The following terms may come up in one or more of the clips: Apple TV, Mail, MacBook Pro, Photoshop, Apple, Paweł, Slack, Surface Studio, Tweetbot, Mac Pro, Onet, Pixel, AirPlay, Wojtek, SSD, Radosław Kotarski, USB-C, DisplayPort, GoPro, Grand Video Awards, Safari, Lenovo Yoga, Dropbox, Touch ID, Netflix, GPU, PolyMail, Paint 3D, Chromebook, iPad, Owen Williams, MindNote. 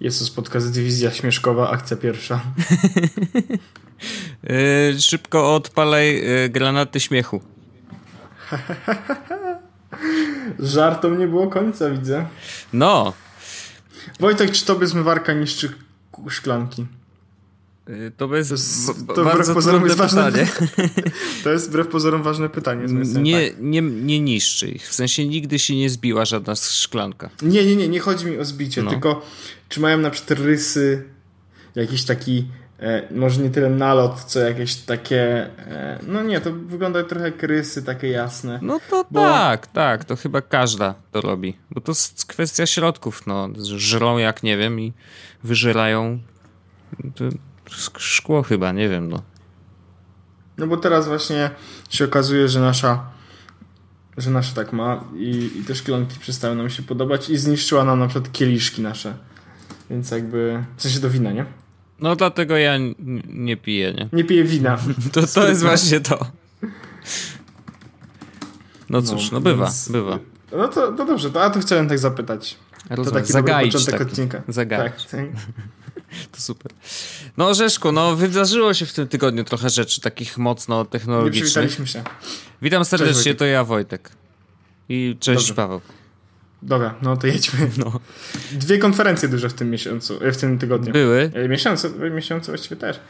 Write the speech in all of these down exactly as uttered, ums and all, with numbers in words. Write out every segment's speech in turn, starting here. Jest to podcast Dywizja Śmieszkowa, akcja pierwsza. yy, szybko odpalaj yy, granaty śmiechu. Żartom nie było końca, widzę. No. Wojtek, czy tobie zmywarka niszczy szklanki? Yy, to, bez, to jest b- to bardzo trudne pytanie. To jest wbrew pozorom ważne pytanie. Nie, tak. nie, nie niszczy ich. W sensie nigdy się nie zbiła żadna szklanka. Nie, nie, nie. Nie chodzi mi o zbicie, no. Tylko czy mają na przykład rysy, jakiś taki, e, może nie tyle nalot, co jakieś takie, e, no nie, to wygląda trochę jak rysy takie jasne. No to bo... tak, tak, to chyba każda to robi, bo to jest kwestia środków, no, żrą jak nie wiem i wyżerają szkło chyba, nie wiem, no. No bo teraz właśnie się okazuje, że nasza że nasza tak ma i, i te szklanki przestały nam się podobać i zniszczyła nam na przykład kieliszki nasze. Więc jakby... W sensie do wina, nie? No dlatego ja n- nie piję, nie? Nie piję wina. To, to jest właśnie to. No cóż, no, no bywa, więc... bywa. No to no dobrze, to, a to chciałem tak zapytać. Rozumiem. To taki Zagaić dobry początek taki. Odcinka. Zagaić. Tak, tak. To super. No Orzeszku, no wydarzyło się w tym tygodniu trochę rzeczy takich mocno technologicznych. Nie przywitaliśmy się. Witam serdecznie, cześć, to ja Wojtek. I cześć. Dobrze. Paweł. Dobra, no to jedźmy. No. Dwie konferencje duże w tym miesiącu, w tym tygodniu. Były. Miesiące, miesiące właściwie też.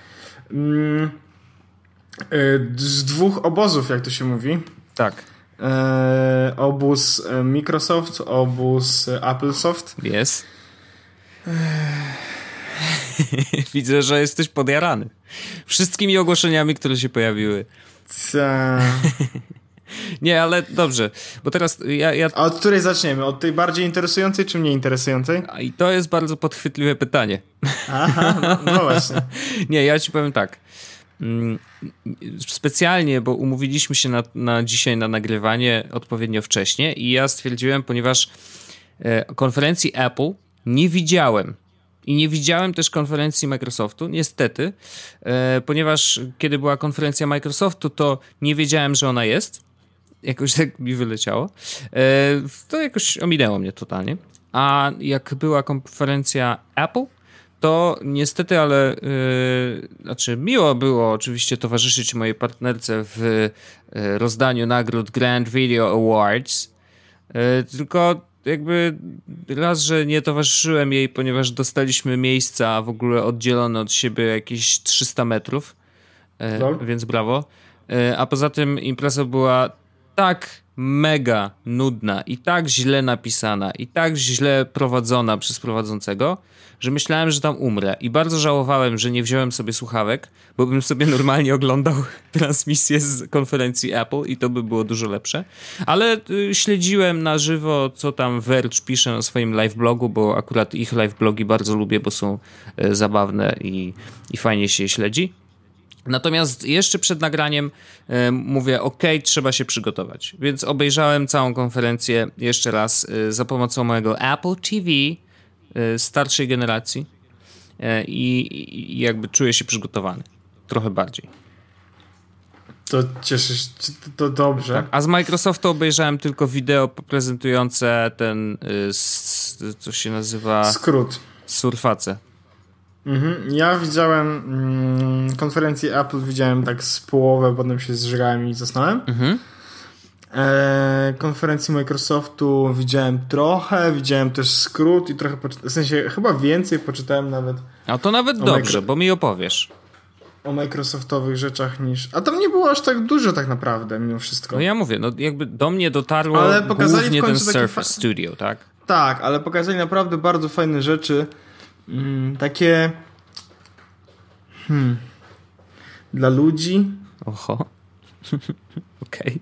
Z dwóch obozów, jak to się mówi. Tak. E, obóz Microsoft, obóz Applesoft. Jest. E... Widzę, że jesteś podjarany. Wszystkimi ogłoszeniami, które się pojawiły. Co? Nie, ale dobrze, bo teraz ja, ja... A od której zaczniemy? Od tej bardziej interesującej czy mniej interesującej? A i to jest bardzo podchwytliwe pytanie. Aha, no, no właśnie. Nie, ja ci powiem tak. Specjalnie, bo umówiliśmy się na, na dzisiaj na nagrywanie odpowiednio wcześnie i ja stwierdziłem, ponieważ konferencji Apple nie widziałem. I nie widziałem też konferencji Microsoftu, niestety, e, ponieważ kiedy była konferencja Microsoftu, to nie wiedziałem, że ona jest. Jakoś tak mi wyleciało. E, to jakoś ominęło mnie totalnie. A jak była konferencja Apple, to niestety, ale e, znaczy miło było oczywiście towarzyszyć mojej partnerce w e, rozdaniu nagród Grand Video Awards. E, tylko jakby raz, że nie towarzyszyłem jej, ponieważ dostaliśmy miejsca w ogóle oddzielone od siebie jakieś trzysta metrów, e, więc brawo. E, a poza tym impreza była tak mega nudna i tak źle napisana i tak źle prowadzona przez prowadzącego, że myślałem, że tam umrę i bardzo żałowałem, że nie wziąłem sobie słuchawek, bo bym sobie normalnie oglądał transmisję z konferencji Apple i to by było dużo lepsze, ale y, śledziłem na żywo, co tam Verge pisze na swoim live blogu, bo akurat ich live blogi bardzo lubię, bo są y, zabawne i, i fajnie się je śledzi. Natomiast jeszcze przed nagraniem y, mówię, ok, trzeba się przygotować. Więc obejrzałem całą konferencję jeszcze raz y, za pomocą mojego Apple T V y, starszej generacji y, i jakby czuję się przygotowany. Trochę bardziej. To cieszę się, to dobrze. Tak, a z Microsoftu obejrzałem tylko wideo prezentujące ten, y, s, co się nazywa... Skrót. Surface. Ja widziałem mm, konferencję Apple, widziałem tak z połowę, potem się zżygałem i zasnąłem. Mhm. E, konferencji Microsoftu widziałem trochę, widziałem też skrót i trochę, w sensie chyba więcej poczytałem nawet. A to nawet dobrze, micro- bo mi opowiesz. O Microsoftowych rzeczach niż... A tam nie było aż tak dużo tak naprawdę mimo wszystko. No ja mówię, no jakby do mnie dotarło ale pokazali głównie w końcu ten Surface fa- Studio, tak? Tak, ale pokazali naprawdę bardzo fajne rzeczy. Mm, takie hmm. dla ludzi. Oho. Okej.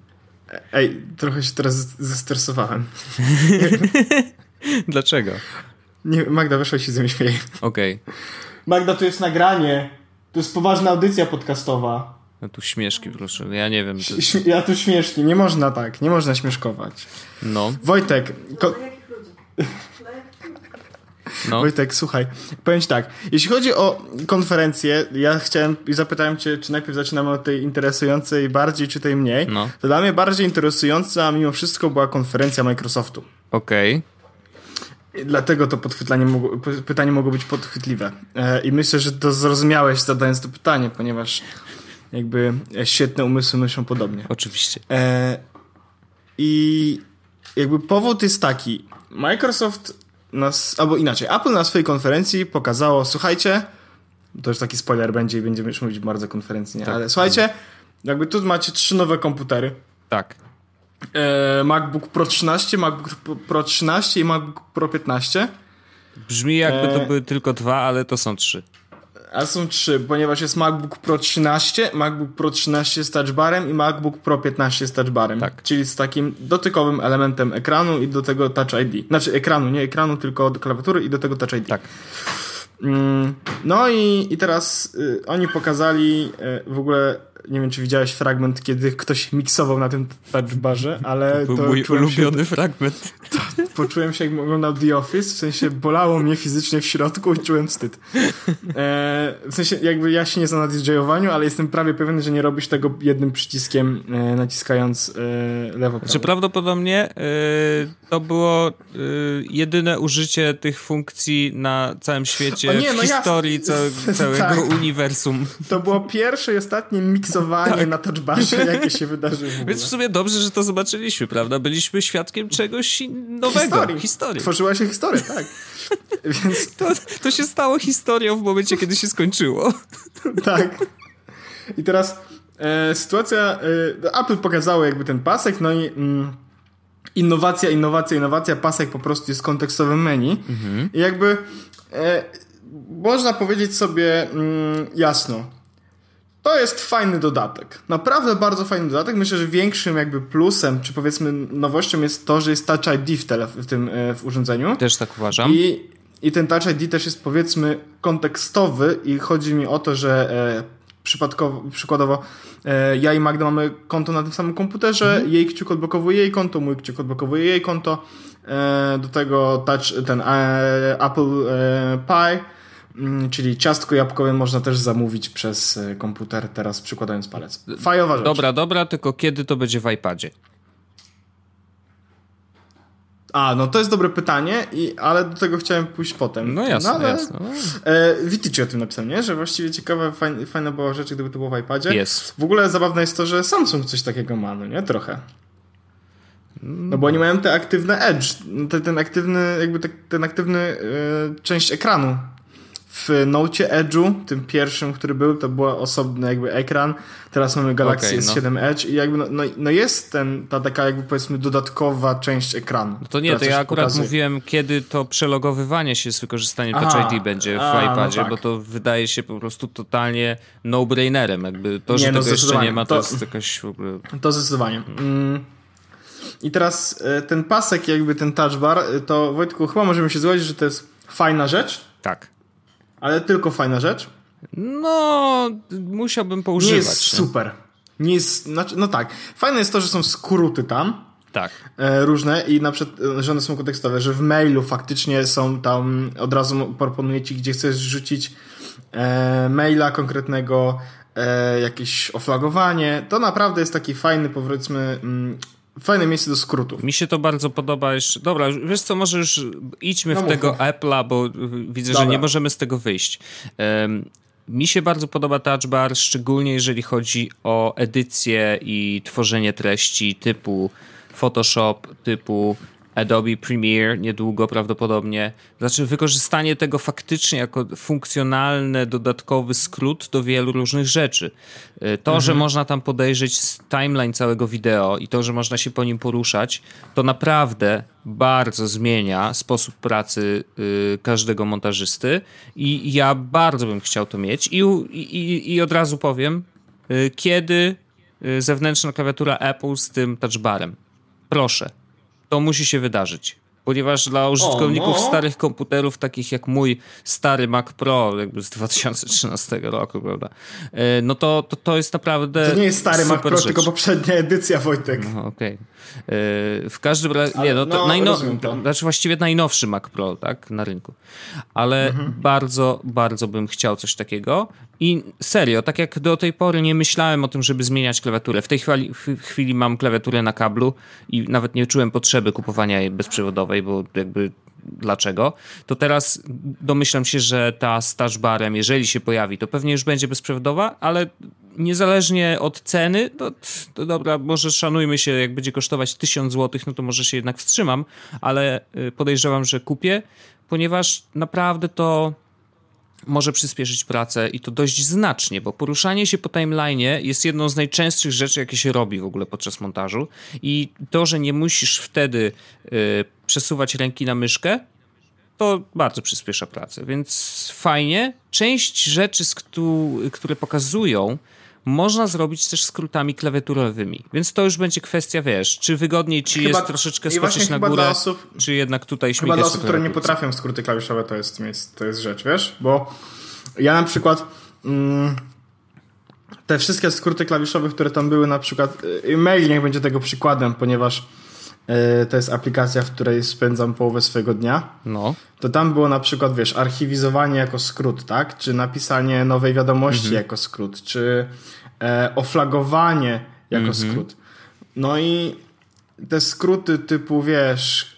Okay. Ej, trochę się teraz zestresowałem. Dlaczego? Nie, Magda weszła i się ze mnie śmieje. Okej. Okay. Magda, to jest nagranie. To jest poważna audycja podcastowa. Ja tu śmieszki, proszę. Ja nie wiem. Ś- jest... Ja tu śmieszki. Nie można tak. Nie można śmieszkować. No. Wojtek. Ko- No. Wojtek, słuchaj, powiem ci tak, jeśli chodzi o konferencję, ja chciałem i zapytałem cię, czy najpierw zaczynamy od tej interesującej bardziej, czy tej mniej, no. To dla mnie bardziej interesująca mimo wszystko była konferencja Microsoftu. Okej. Okay. Dlatego to podchwytlanie mogło, pytanie mogło być podchwytliwe. I myślę, że to zrozumiałeś, zadając to pytanie, ponieważ jakby świetne umysły myślą podobnie. Oczywiście. I jakby powód jest taki. Microsoft nas, albo inaczej, Apple na swojej konferencji pokazało, słuchajcie, to już taki spoiler będzie i będziemy już mówić bardzo konferencyjnie, tak, ale słuchajcie, tak. Jakby tu macie trzy nowe komputery. Tak. MacBook Pro trzynaście, MacBook Pro trzynaście i MacBook Pro piętnaście. Brzmi jakby to były tylko dwa, ale to są trzy. A są trzy, ponieważ jest MacBook Pro trzynaście, MacBook Pro trzynaście z Touch Barem i MacBook Pro piętnaście z Touch Barem. Tak. Czyli z takim dotykowym elementem ekranu i do tego Touch I D. Znaczy ekranu, nie ekranu, tylko do klawiatury i do tego Touch I D. Tak. No i, i teraz y, oni pokazali y, w ogóle, nie wiem czy widziałeś fragment, kiedy ktoś miksował na tym Touch Barze, ale to był to mój ulubiony się, fragment. To, poczułem się jakbym oglądał The Office, w sensie bolało mnie fizycznie w środku i czułem wstyd. E, w sensie jakby ja się nie znam na D J-owaniu, ale jestem prawie pewien, że nie robisz tego jednym przyciskiem e, naciskając e, lewo. Czy prawdopodobnie e, to było e, jedyne użycie tych funkcji na całym świecie, nie, w no historii ja... cał, całego tak. uniwersum. To było pierwsze i ostatnie miksowanie tak. na Touch Barze, jakie się wydarzyło. W Więc w sumie dobrze, że to zobaczyliśmy, prawda? Byliśmy świadkiem czegoś nowego. Historii. historii. Tworzyła się historia, tak. Więc... to, to się stało historią w momencie, kiedy się skończyło. Tak. I teraz e, sytuacja... E, Apple pokazało jakby ten pasek, no i... Mm, innowacja, innowacja, innowacja. Pasek po prostu jest kontekstowy menu. Mhm. I jakby... E, można powiedzieć sobie mm, jasno, to jest fajny dodatek, naprawdę bardzo fajny dodatek. Myślę, że większym jakby plusem czy powiedzmy nowością jest to, że jest Touch I D w, tele, w tym w urządzeniu. Też tak uważam. I, i ten Touch I D też jest powiedzmy kontekstowy i chodzi mi o to, że e, przypadkowo, przykładowo e, ja i Magda mamy konto na tym samym komputerze, mhm. jej kciuk odblokowuje jej konto, mój kciuk odblokowuje jej konto. Do tego touch, ten Apple Pie, czyli ciastko jabłkowe można też zamówić przez komputer, teraz przykładając palec. Fajowa rzecz. Dobra, dobra, tylko kiedy to będzie w iPadzie? A, no to jest dobre pytanie, i, ale do tego chciałem pójść potem. No jasne, no, ale, jasne. E, Witici o tym napisał, nie? Że właściwie ciekawa, fajna, fajna była rzecz, gdyby to było w iPadzie. Jest. W ogóle zabawne jest to, że Samsung coś takiego ma, no nie? Trochę. No bo oni mają te aktywne edge, te, ten aktywny, jakby te, ten aktywny yy, część ekranu. W Note'cie Edge'u, tym pierwszym, który był, to był osobny jakby ekran. Teraz mamy Galaxy okay, S siedem no. Edge i jakby no, no, no jest ten, ta taka jakby powiedzmy dodatkowa część ekranu. No to nie, to ja akurat pokazuje. Mówiłem, kiedy to przelogowywanie się z wykorzystaniem Touch Aha, I D będzie w a, iPadzie, no tak. Bo to wydaje się po prostu totalnie no-brainerem. Jakby to, że nie, tego no jeszcze nie ma, to, to jest jakaś w ogóle... To zdecydowanie. Mm. I teraz ten pasek, jakby ten Touch Bar, to Wojtku, chyba możemy się zgodzić, że to jest fajna rzecz. Tak. Ale tylko fajna rzecz. No, musiałbym poużywać. Nie jest nie? super. Nie jest, znaczy, no tak. Fajne jest to, że są skróty tam. Tak. E, różne i na przykład, że one są kontekstowe, że w mailu faktycznie są tam, od razu proponuję ci, gdzie chcesz rzucić e, maila konkretnego, e, jakieś oflagowanie. To naprawdę jest taki fajny, powiedzmy... Mm, fajne miejsce do skrótów. Mi się to bardzo podoba jeszcze. Dobra, wiesz co, może już idźmy no w tego Apple'a, bo widzę, Dobra. że nie możemy z tego wyjść. Um, mi się bardzo podoba Touch Bar, szczególnie jeżeli chodzi o edycję i tworzenie treści typu Photoshop, typu Adobe Premiere, niedługo prawdopodobnie. Znaczy wykorzystanie tego faktycznie jako funkcjonalny, dodatkowy skrót do wielu różnych rzeczy. To, mhm. że można tam podejrzeć timeline całego wideo i to, że można się po nim poruszać, to naprawdę bardzo zmienia sposób pracy y, każdego montażysty i ja bardzo bym chciał to mieć. I, i, i od razu powiem, y, kiedy zewnętrzna klawiatura Apple z tym Touch Barem. Proszę. To musi się wydarzyć, ponieważ dla użytkowników o, no. starych komputerów, takich jak mój stary Mac Pro jakby z dwa tysiące trzynastego roku, prawda? No to, to, to jest naprawdę. To nie jest stary Mac Pro, rzecz. Tylko poprzednia edycja, Wojtek. No, okej. Okay. W każdym razie. Ale, nie, no, to no, najnowszy, znaczy właściwie najnowszy Mac Pro, tak, na rynku. Ale mhm. bardzo, bardzo bym chciał coś takiego. I serio, tak jak do tej pory nie myślałem o tym, żeby zmieniać klawiaturę. W tej chwili, w chwili mam klawiaturę na kablu i nawet nie czułem potrzeby kupowania jej bezprzewodowej. Śmieszkowej, bo jakby dlaczego, to teraz domyślam się, że ta z Touch Barem, jeżeli się pojawi, to pewnie już będzie bezprzewodowa, ale niezależnie od ceny, to, to dobra, może szanujmy się, jak będzie kosztować tysiąc złotych, no to może się jednak wstrzymam, ale podejrzewam, że kupię, ponieważ naprawdę to może przyspieszyć pracę i to dość znacznie, bo poruszanie się po timeline'ie jest jedną z najczęstszych rzeczy, jakie się robi w ogóle podczas montażu i to, że nie musisz wtedy y, przesuwać ręki na myszkę, to bardzo przyspiesza pracę, więc fajnie. Część rzeczy, które pokazują, można zrobić też skrótami klawiaturowymi, więc to już będzie kwestia, wiesz, czy wygodniej ci chyba, jest troszeczkę skoczyć na górę, osób, czy jednak tutaj śmigać. Chyba dla osób, które nie potrafią skróty klawiszowe, to jest, to jest rzecz, wiesz, bo ja na przykład mm, te wszystkie skróty klawiszowe, które tam były, na przykład Mail niech będzie tego przykładem, ponieważ y, to jest aplikacja, w której spędzam połowę swojego dnia, no. To tam było na przykład, wiesz, archiwizowanie jako skrót, tak, czy napisanie nowej wiadomości mhm. jako skrót, czy E, oflagowanie jako mm-hmm. skrót. No i te skróty typu, wiesz,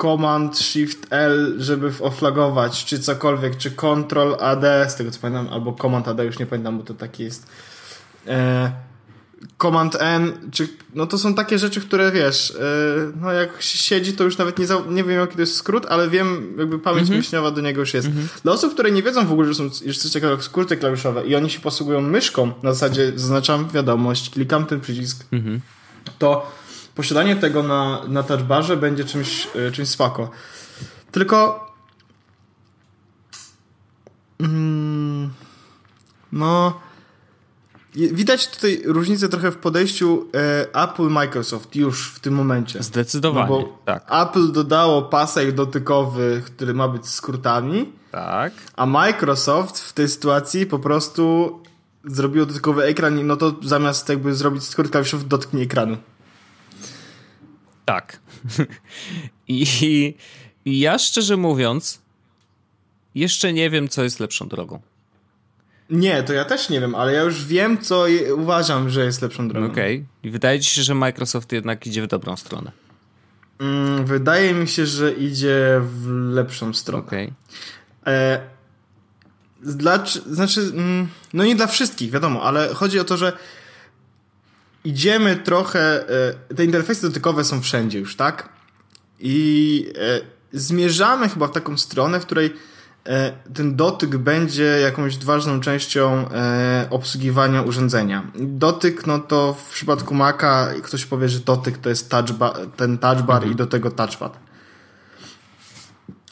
Command Shift L, żeby oflagować, czy cokolwiek, czy Control A D, z tego co pamiętam, albo Command A D, już nie pamiętam, bo to taki jest. E, Command N, czy, no to są takie rzeczy, które, wiesz, e, no jak się siedzi, to już nawet nie, za, nie wiem, jaki to jest skrót, ale wiem, jakby pamięć mm-hmm. myślowa do niego już jest. Mm-hmm. Dla osób, które nie wiedzą w ogóle, że są już coś takiego jak skróty klawiszowe i oni się posługują myszką, na zasadzie zaznaczam wiadomość, klikam ten przycisk, mm-hmm. to posiadanie tego na, na touch barze będzie czymś, czymś spoko. Tylko mm, no widać tutaj różnicę trochę w podejściu Apple-Microsoft już w tym momencie. Zdecydowanie, no bo tak. Apple dodało pasek dotykowy, który ma być skrótami, tak. A Microsoft w tej sytuacji po prostu zrobił dotykowy ekran i no to zamiast jakby zrobić skrót klawiszowy, dotknij ekranu. Tak. I ja szczerze mówiąc jeszcze nie wiem, co jest lepszą drogą. Nie, to ja też nie wiem, ale ja już wiem, co je, uważam, że jest lepszą drogą. Okej. Okay. Wydaje ci się, że Microsoft jednak idzie w dobrą stronę. Mm, wydaje mi się, że idzie w lepszą stronę. Okej. Okay. Znaczy, mm, no nie dla wszystkich, wiadomo, ale chodzi o to, że idziemy trochę, e, te interfejsy dotykowe są wszędzie już, tak? I e, zmierzamy chyba w taką stronę, w której ten dotyk będzie jakąś ważną częścią e, obsługiwania urządzenia. Dotyk, no to w przypadku Maca ktoś powie, że dotyk to jest touch bar, ten touch bar mhm. i do tego touchpad.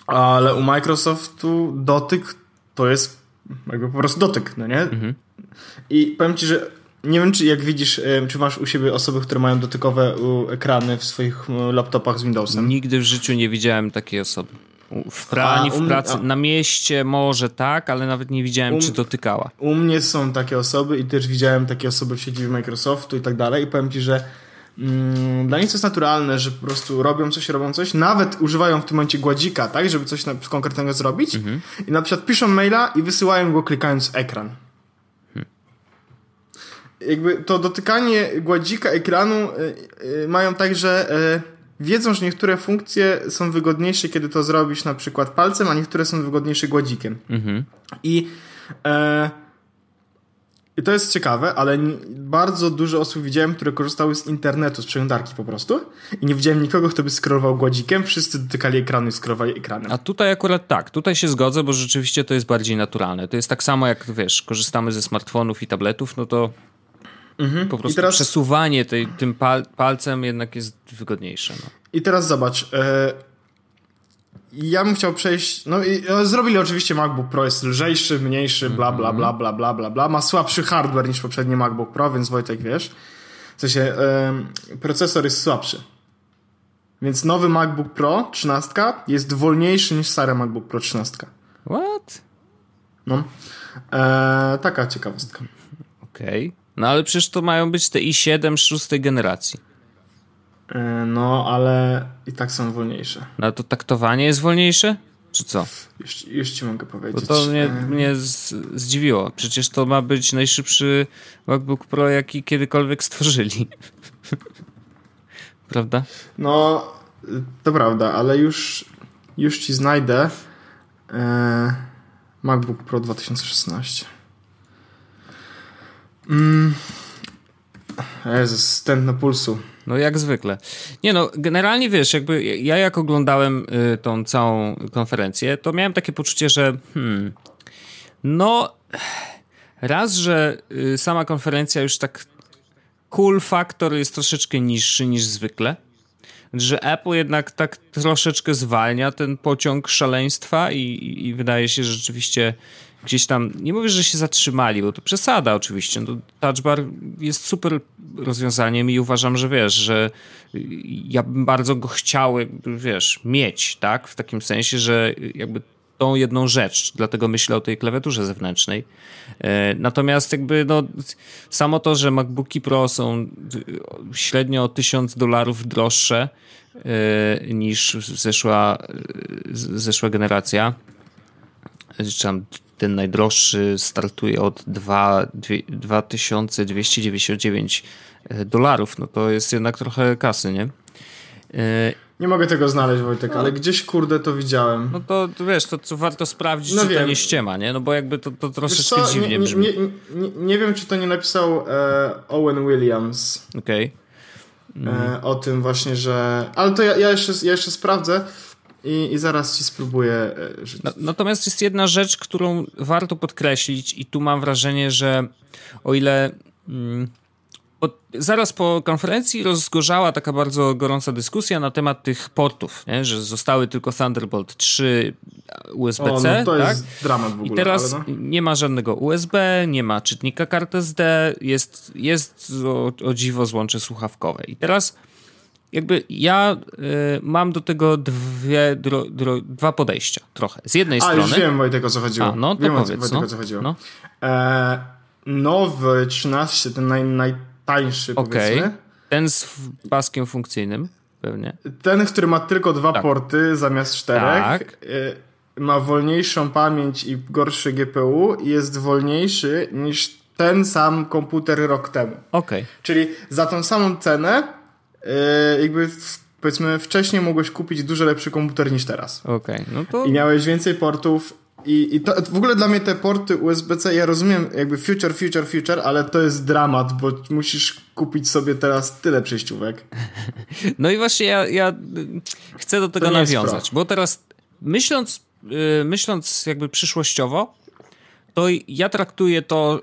Ale u Microsoftu dotyk to jest jakby po prostu dotyk, no nie? Mhm. I powiem ci, że nie wiem, czy jak widzisz, czy masz u siebie osoby, które mają dotykowe ekrany w swoich laptopach z Windowsem? Nigdy w życiu nie widziałem takiej osoby. W prani, w pracy, na mieście może tak, ale nawet nie widziałem, um, czy dotykała. U mnie są takie osoby i też widziałem takie osoby w siedzibie Microsoftu i tak dalej i powiem ci, że mm, dla nich to jest naturalne, że po prostu robią coś, robią coś, nawet używają w tym momencie gładzika, tak, żeby coś na, konkretnego zrobić mhm. i na przykład piszą maila i wysyłają go klikając ekran. Mhm. Jakby to dotykanie gładzika ekranu y, y, mają tak, że y, wiedzą, że niektóre funkcje są wygodniejsze, kiedy to zrobisz na przykład palcem, a niektóre są wygodniejsze gładzikiem. Mhm. I, e, i to jest ciekawe, ale nie, bardzo dużo osób widziałem, które korzystały z internetu, z przeglądarki po prostu i nie widziałem nikogo, kto by scrollował gładzikiem. Wszyscy dotykali ekranu i scrollowali ekranem. A tutaj akurat tak, tutaj się zgodzę, bo rzeczywiście to jest bardziej naturalne. To jest tak samo jak, wiesz, korzystamy ze smartfonów i tabletów, no to mhm. po prostu teraz przesuwanie tej, tym pal- palcem jednak jest wygodniejsze. No. I teraz zobacz. E... Ja bym chciał przejść. No i no, zrobili oczywiście MacBook Pro, jest lżejszy, mniejszy, bla, bla, bla, bla, bla, bla, bla. Ma słabszy hardware niż poprzedni MacBook Pro, więc Wojtek, wiesz. W sensie e... procesor jest słabszy. Więc nowy MacBook Pro trzynaście jest wolniejszy niż stary MacBook Pro trzynaście. What? No. E... Taka ciekawostka. Okej. Okay. No ale przecież to mają być te i siedem szóstej generacji. No, ale i tak są wolniejsze. No to taktowanie jest wolniejsze? Czy co? Już, już ci mogę powiedzieć. Bo to mnie, mnie z, zdziwiło. Przecież to ma być najszybszy MacBook Pro, jaki kiedykolwiek stworzyli. Prawda? No, To prawda, ale już, już ci znajdę e, MacBook Pro dwa tysiące szesnaście. Mm. Jezus, stent na pulsu. No jak zwykle. Nie no, generalnie wiesz, jakby ja jak oglądałem y, tą całą konferencję, to miałem takie poczucie, że hmm, no raz, że y, sama konferencja już tak cool factor jest troszeczkę niższy niż zwykle, że Apple jednak tak troszeczkę zwalnia ten pociąg szaleństwa i, i wydaje się, że rzeczywiście gdzieś tam, nie mówię, że się zatrzymali, bo to przesada oczywiście, no, Touch Bar jest super rozwiązaniem i uważam, że wiesz, że ja bym bardzo go chciał, wiesz, mieć, tak, w takim sensie, że jakby tą jedną rzecz, dlatego myślę o tej klawiaturze zewnętrznej. Natomiast jakby no, samo to, że MacBooki Pro są średnio o tysiąc dolarów droższe niż zeszła, zeszła generacja, ten najdroższy startuje od dwa tysiące dwieście dziewięćdziesiąt dziewięć dolarów, no to jest jednak trochę kasy, nie? Nie mogę tego znaleźć, Wojtek, no, ale gdzieś, kurde, to widziałem. No to, to wiesz, to, to warto sprawdzić, no czy wiem. to nie ściema, nie? No bo jakby to, to troszeczkę co, dziwnie nie, brzmi. Nie, nie, nie wiem, czy to nie napisał e, Owen Williams. Okej. Okay. Mm. E, o tym właśnie, że... Ale to ja, ja, jeszcze, ja jeszcze sprawdzę i, i zaraz ci spróbuję żyć. No, natomiast jest jedna rzecz, którą warto podkreślić i tu mam wrażenie, że o ile... Mm, Bo zaraz po konferencji rozgorzała taka bardzo gorąca dyskusja na temat tych portów, nie? Że zostały tylko Thunderbolt trzy, U S B C. O, no to tak? Jest dramat w ogóle. I teraz ale no. nie ma żadnego U S B, nie ma czytnika kart S D, jest, jest o, o dziwo złącze słuchawkowe. I teraz jakby ja y, mam do tego dwie, dro, dro, dwa podejścia trochę. Z jednej A, strony... A już wiem, Wojtek, o co chodziło. A, no to wiem, powiedz. Wojtek, no. o co chodziło. No. E, nowy trzynaście, ten naj... naj... tańszy, powiedzmy. Okay. Ten z paskiem funkcyjnym pewnie. Ten, który ma tylko dwa tak. porty zamiast czterech. Tak. Ma wolniejszą pamięć i gorszy G P U i jest wolniejszy niż ten sam komputer rok temu. Okay. Czyli za tą samą cenę jakby powiedzmy wcześniej mogłeś kupić dużo lepszy komputer niż teraz. Okay. No to... I miałeś więcej portów. I, i to, w ogóle dla mnie te porty U S B C, ja rozumiem jakby future, future, future, ale to jest dramat, bo musisz kupić sobie teraz tyle przejściówek. No i właśnie ja, ja chcę do tego nawiązać, bo teraz myśląc, myśląc jakby przyszłościowo, to ja traktuję to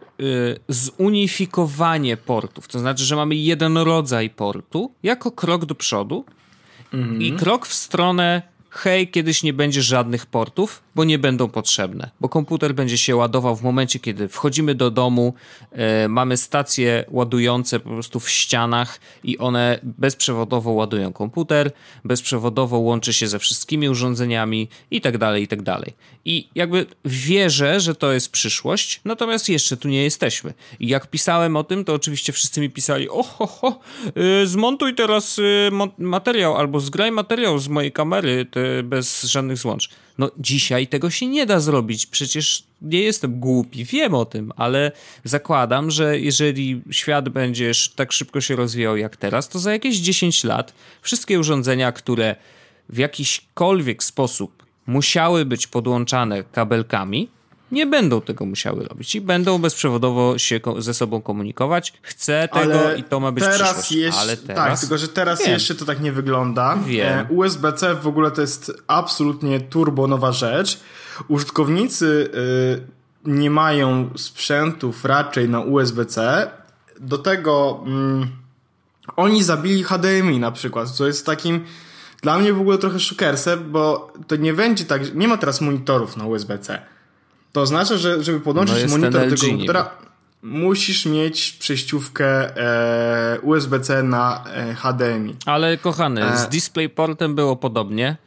zunifikowanie portów, to znaczy, że mamy jeden rodzaj portu jako krok do przodu mhm. i krok w stronę hej, kiedyś nie będzie żadnych portów, bo nie będą potrzebne, bo komputer będzie się ładował w momencie, kiedy wchodzimy do domu, e, mamy stacje ładujące po prostu w ścianach i one bezprzewodowo ładują komputer, bezprzewodowo łączy się ze wszystkimi urządzeniami i tak dalej, i tak dalej. I jakby wierzę, że to jest przyszłość, natomiast jeszcze tu nie jesteśmy. I jak pisałem o tym, to oczywiście wszyscy mi pisali, o ho, ho, y, zmontuj teraz y, mo- materiał albo zgraj materiał z mojej kamery, te bez żadnych złącz. No dzisiaj tego się nie da zrobić, przecież nie jestem głupi, wiem o tym, ale zakładam, że jeżeli świat będzie tak szybko się rozwijał jak teraz, to za jakieś dziesięć lat wszystkie urządzenia, które w jakiśkolwiek sposób musiały być podłączane kabelkami, nie będą tego musiały robić i będą bezprzewodowo się ze sobą komunikować. Chcę tego ale i to ma być przyszłość. Jeś... Ale teraz... Tak, tylko że teraz Wiem. jeszcze to tak nie wygląda. Wiem. U S B C w ogóle to jest absolutnie turbo nowa rzecz. Użytkownicy yy, nie mają sprzętów raczej na U S B C. Do tego yy, oni zabili H D M I na przykład, co jest takim... Dla mnie w ogóle trochę szukersem, bo to nie będzie tak... Nie ma teraz monitorów na U S B C. To oznacza, że żeby podłączyć no monitor do komputera, musisz mieć przejściówkę e, U S B C na e, H D M I. Ale kochany, e. z DisplayPortem było podobnie.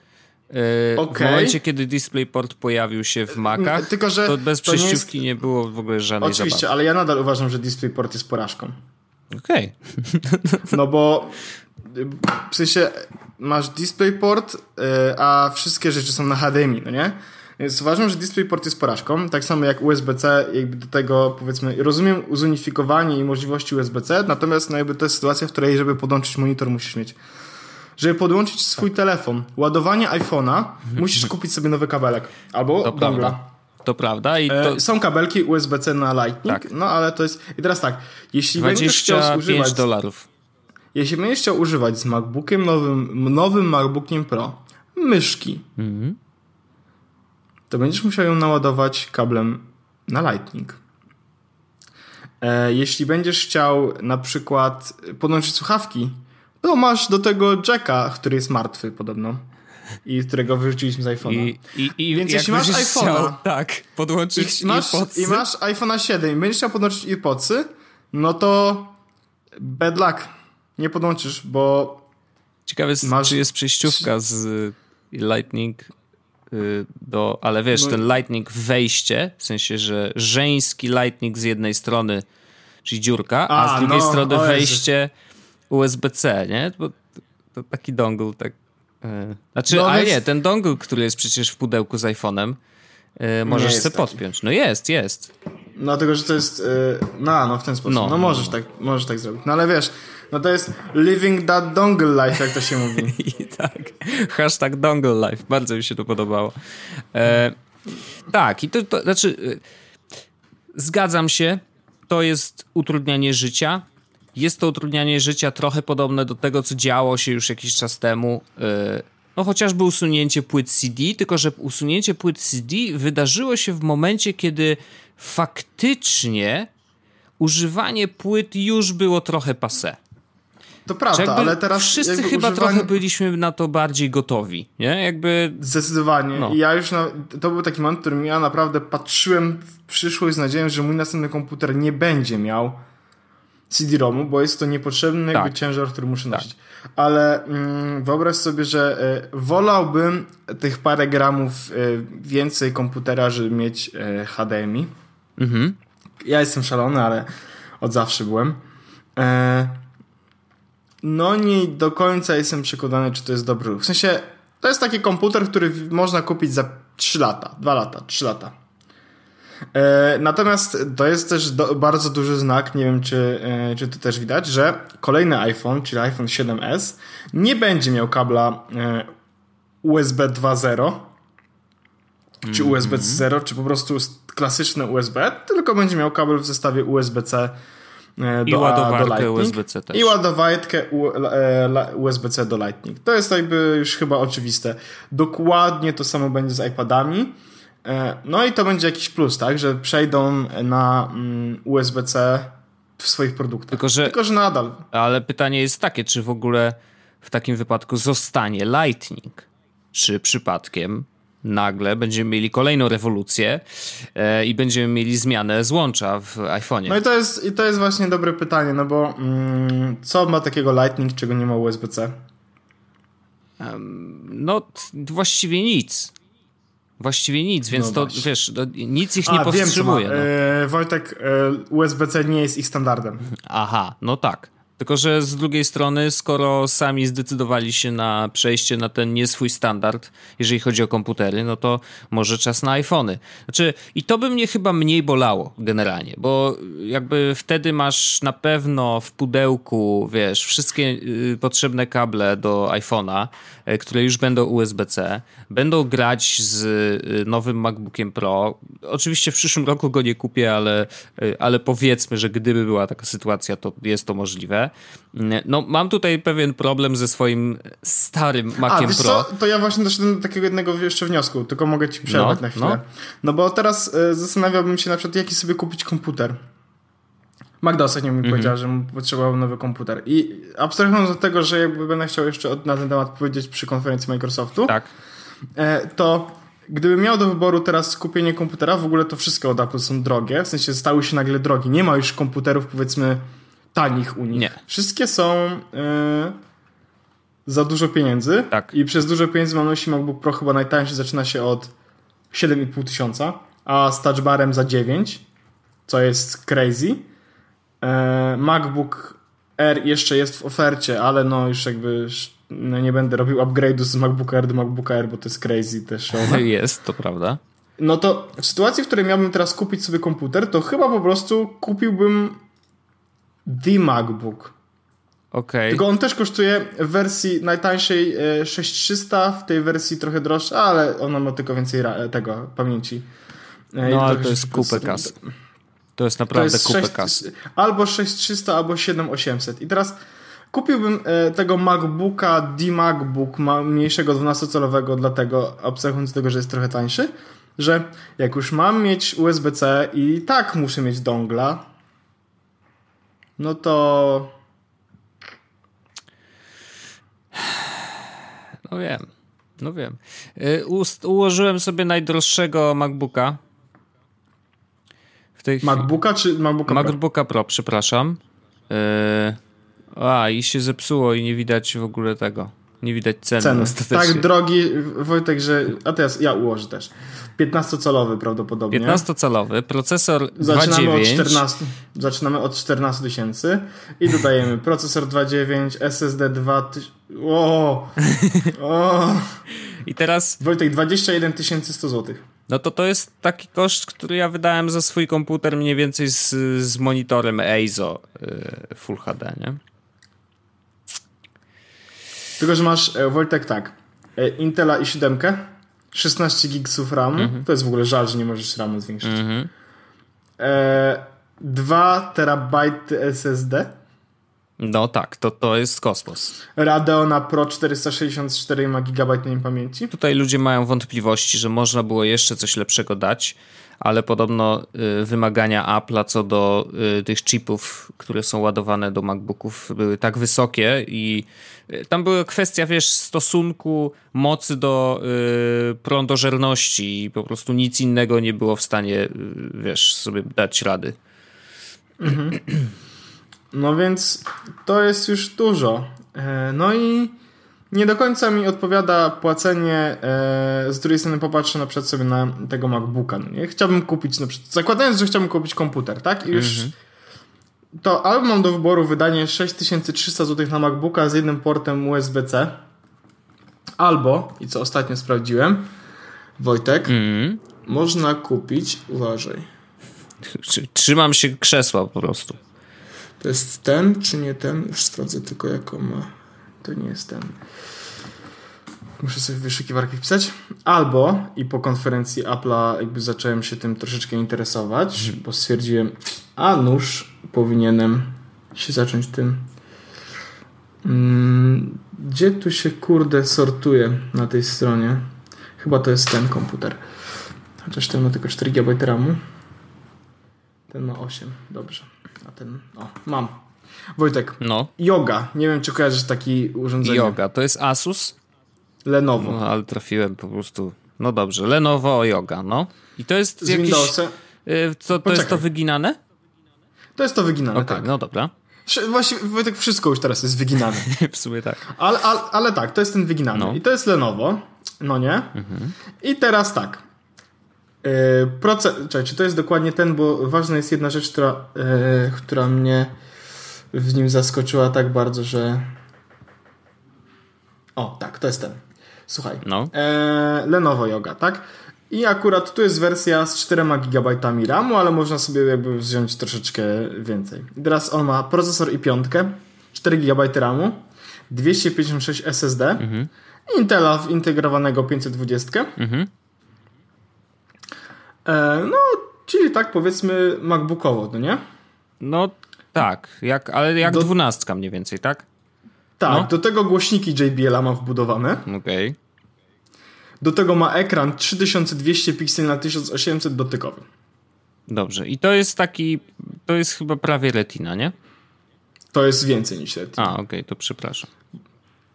E, okay. W momencie, kiedy DisplayPort pojawił się w Macach, Tylko, że to bez to przejściówki nie, jest... nie było w ogóle żadnej zabawy. Oczywiście, ale ja nadal uważam, że DisplayPort jest porażką. Okej. Okay. No bo w sensie masz DisplayPort, a wszystkie rzeczy są na H D M I, no nie? Więc uważam, że DisplayPort jest porażką, tak samo jak U S B C, jakby do tego powiedzmy, rozumiem uzunifikowanie i możliwości U S B C, natomiast no jakby to jest sytuacja, w której żeby podłączyć monitor musisz mieć żeby podłączyć swój tak. telefon, ładowanie iPhone'a, musisz kupić sobie nowy kabelek albo dongla. To prawda. I to... Są kabelki U S B C na Lightning, tak. no ale to jest... I teraz tak, jeśli będziesz chciał używać... dwadzieścia pięć dolarów. Jeśli będziesz chciał używać z MacBookiem nowym, nowym MacBookiem Pro myszki, mm-hmm. to będziesz musiał ją naładować kablem na Lightning. E, jeśli będziesz chciał na przykład podłączyć słuchawki, to masz do tego jacka, który jest martwy podobno. I którego wyrzuciliśmy z iPhone'a. I, i, i, Więc jeśli masz iPhone'a... Tak, podłączyć i masz, I masz iPhone'a siedem i będziesz chciał podłączyć AirPodsy, no to bad luck. Nie podłączysz, bo... Ciekawe jest, masz... czy jest przejściówka z Lightning do... Ale wiesz, no... ten Lightning wejście, w sensie, że żeński Lightning z jednej strony, czyli dziurka, a, a z drugiej no, strony wejście U S B C, nie? Bo to taki dongle, tak. Znaczy, no, a jest... nie, ten dongle, który jest przecież w pudełku z iPhone'em, yy, możesz sobie taki. podpiąć. No jest, jest. No tylko, że to jest... Yy, no, no w ten sposób. No, no możesz, no. Tak, możesz tak zrobić. No ale wiesz, no to jest living that dongle life, jak to się mówi. I tak. Hashtag dongle life. Bardzo mi się to podobało. E, tak, i to, to znaczy... Yy, zgadzam się. To jest utrudnianie życia. Jest to utrudnianie życia trochę podobne do tego, co działo się już jakiś czas temu. No chociażby usunięcie płyt C D, tylko że usunięcie płyt C D wydarzyło się w momencie, kiedy faktycznie używanie płyt już było trochę passé. To prawda, ale teraz... Wszyscy chyba używanie... trochę byliśmy na to bardziej gotowi, nie? Jakby... Zdecydowanie. No. I ja już... Na... To był taki moment, w którym ja naprawdę patrzyłem w przyszłość z nadzieją, że mój następny komputer nie będzie miał C D-ROMu, bo jest to niepotrzebny tak. jakby ciężar, który muszę nosić. Tak. Ale mm, wyobraź sobie, że y, wolałbym tych parę gramów y, więcej komputera, żeby mieć y, H D M I. Mhm. Ja jestem szalony, ale od zawsze byłem. E, no nie do końca jestem przekonany, czy to jest dobry ruch. W sensie, to jest taki komputer, który można kupić za trzy lata, dwa lata, trzy lata. Natomiast to jest też do, bardzo duży znak, nie wiem czy, czy to też widać, że kolejny iPhone, czyli iPhone siedem es, nie będzie miał kabla U S B dwa zero czy mm-hmm. U S B zero, czy po prostu klasyczne U S B, tylko będzie miał kabel w zestawie U S B C do, i ładowarkę U S B C też. I ładowarkę U S B C do Lightning. To jest jakby już chyba oczywiste. Dokładnie to samo będzie z iPadami. No i to będzie jakiś plus, tak? Że przejdą na U S B C w swoich produktach. Tylko że, Tylko, że nadal. Ale pytanie jest takie, czy w ogóle w takim wypadku zostanie Lightning? Czy przypadkiem nagle będziemy mieli kolejną rewolucję e, i będziemy mieli zmianę złącza w iPhone'ie? No i to jest, i to jest właśnie dobre pytanie, no bo mm, co ma takiego Lightning, czego nie ma U S B C? Um, no t- właściwie nic. Właściwie nic, więc no to wiesz, nic ich nie A, powstrzymuje. Wiem, no. e, Wojtek, e, U S B C nie jest ich standardem. Aha, no tak. Tylko że z drugiej strony, skoro sami zdecydowali się na przejście na ten nie swój standard, jeżeli chodzi o komputery, no to może czas na iPhony. Znaczy, i to by mnie chyba mniej bolało generalnie, bo jakby wtedy masz na pewno w pudełku, wiesz, wszystkie yy, potrzebne kable do iPhone'a, yy, które już będą U S B C, będą grać z yy, nowym MacBookiem Pro. Oczywiście w przyszłym roku go nie kupię, ale, yy, ale powiedzmy, że gdyby była taka sytuacja, to jest to możliwe. No, mam tutaj pewien problem ze swoim starym Maciem A, wiesz Pro. Co? To ja właśnie doszedłem do takiego jednego jeszcze wniosku, tylko mogę ci przerwać no, na chwilę. No, no bo teraz y, zastanawiałbym się na przykład, jaki sobie kupić komputer. Magda ostatnio mi mm-hmm. powiedziała, że mu potrzebowałbym nowy komputer. I abstrahując od tego, że jakby będę chciał jeszcze na ten temat powiedzieć przy konferencji Microsoftu, tak. y, to gdybym miał do wyboru teraz kupienie komputera, w ogóle to wszystko od Apple są drogie, w sensie stały się nagle drogi. Nie ma już komputerów, powiedzmy, tanich u nich. Nie. Wszystkie są yy, za dużo pieniędzy tak. i przez dużo pieniędzy mam na myśli MacBook Pro chyba najtańszy zaczyna się od siedem i pół tysiąca, a z Touch Barem za dziewięć, co jest crazy. Yy, MacBook Air jeszcze jest w ofercie, ale no już jakby no nie będę robił upgrade'u z MacBooka Air do MacBooka Air, bo to jest crazy też. Jest, to prawda. No to w sytuacji, w której miałbym teraz kupić sobie komputer, to chyba po prostu kupiłbym The MacBook. Okay. Tylko on też kosztuje w wersji najtańszej sześć tysięcy trzysta, w tej wersji trochę droższa, ale ona ma tylko więcej tego pamięci. No ale to jest kupę kasy. To jest naprawdę kupę kasy. Albo sześć tysięcy trzysta, albo siedem tysięcy osiemset. I teraz kupiłbym tego MacBooka, D-MacBook, mniejszego dwunastocalowego, dlatego, obserwując tego, że jest trochę tańszy, że jak już mam mieć U S B C i tak muszę mieć dongla, no to... No wiem, no wiem. U- ułożyłem sobie najdroższego MacBooka. W tej MacBooka chwili... czy MacBooka Pro? MacBooka Pro, przepraszam. Yy... A, i się zepsuło i nie widać w ogóle tego. Nie widać ceny. Ceny. Tak drogi, Wojtek, że... A teraz ja ułożę też. piętnastocalowy prawdopodobnie. piętnastocalowy, procesor zaczynamy dwa dziewięć. Od czternastu, zaczynamy od czternastu tysięcy i dodajemy procesor dwa dziewięć, S S D dwa tysiące... O! O! I teraz... Wojtek, dwadzieścia jeden tysięcy sto złotych. No to to jest taki koszt, który ja wydałem za swój komputer mniej więcej z, z monitorem E I S O Full H D, nie? Tylko, że masz, Wojtek, tak, Intela i siedem, szesnaście gigabajtów RAM, mm-hmm. to jest w ogóle żal, że nie możesz RAMu zwiększyć, mm-hmm. e, dwa terabajty S S D. No tak, to, to jest kosmos. Radeona Pro czterysta sześćdziesiąt cztery ma gigabajt pamięci. Tutaj ludzie mają wątpliwości, że można było jeszcze coś lepszego dać, ale podobno y, wymagania Apple'a co do y, tych chipów, które są ładowane do MacBooków, były tak wysokie i y, tam była kwestia, wiesz, stosunku mocy do y, prądożerności i po prostu nic innego nie było w stanie, y, wiesz, sobie dać rady. Mhm. No więc to jest już dużo. No i nie do końca mi odpowiada płacenie. Z drugiej strony popatrzę na przykład sobie na tego MacBooka. No nie? Chciałbym kupić, na przykład, zakładając, że chciałbym kupić komputer, tak? I już mm-hmm. to albo mam do wyboru wydanie sześć tysięcy trzysta złotych na MacBooka z jednym portem U S B C, albo, i co ostatnio sprawdziłem, Wojtek, mm-hmm. można kupić, uważaj. Trzymam się krzesła po prostu. To jest ten, czy nie ten? Już sprawdzę tylko, jaką ma. To nie jest ten. Muszę sobie w wyszukiwarki wpisać. Albo, i po konferencji Apple'a jakby zacząłem się tym troszeczkę interesować, bo stwierdziłem, a nuż powinienem się zacząć tym. Gdzie tu się, kurde, sortuje na tej stronie? Chyba to jest ten komputer. Chociaż ten ma tylko cztery gigabajty RAMu. Ten ma osiem, dobrze. A ten, o, mam. Wojtek, no. Yoga. Nie wiem, czy kojarzysz taki urządzenie. Yoga, to jest Asus? Lenovo. No, ale trafiłem po prostu. No dobrze, Lenovo Yoga, no. I to jest z jakiś... Windowsem. Y, to, to jest to wyginane? To jest to wyginane, okay, tak. No dobra. Właściwie, Wojtek, wszystko już teraz jest wyginane. W sumie tak. Ale, ale, ale tak, to jest ten wyginany. No. I to jest Lenovo, no nie? Mhm. I teraz tak. Proces... Czekajcie, to jest dokładnie ten, bo ważna jest jedna rzecz, która, yy, która mnie w nim zaskoczyła tak bardzo, że... O, tak, to jest ten. Słuchaj. No. Yy, Lenovo Yoga, tak? I akurat tu jest wersja z czterema gigabajtami RAMu, ale można sobie jakby wziąć troszeczkę więcej. Teraz on ma procesor i pięć, cztery gigabajty RAMu, dwieście pięćdziesiąt sześć S S D, mhm. Intela integrowanego pięćset dwadzieścia, mhm. No, czyli tak powiedzmy MacBookowo, no nie? No tak, jak, ale jak do... dwunastka mniej więcej, tak? Tak, no. Do tego głośniki J B L-a ma wbudowane. Okej. Okay. Do tego ma ekran trzy tysiące dwieście pikseli na tysiąc osiemset dotykowy. Dobrze, i to jest taki, to jest chyba prawie Retina, nie? To jest więcej niż Retina. A, okej, okay, to przepraszam.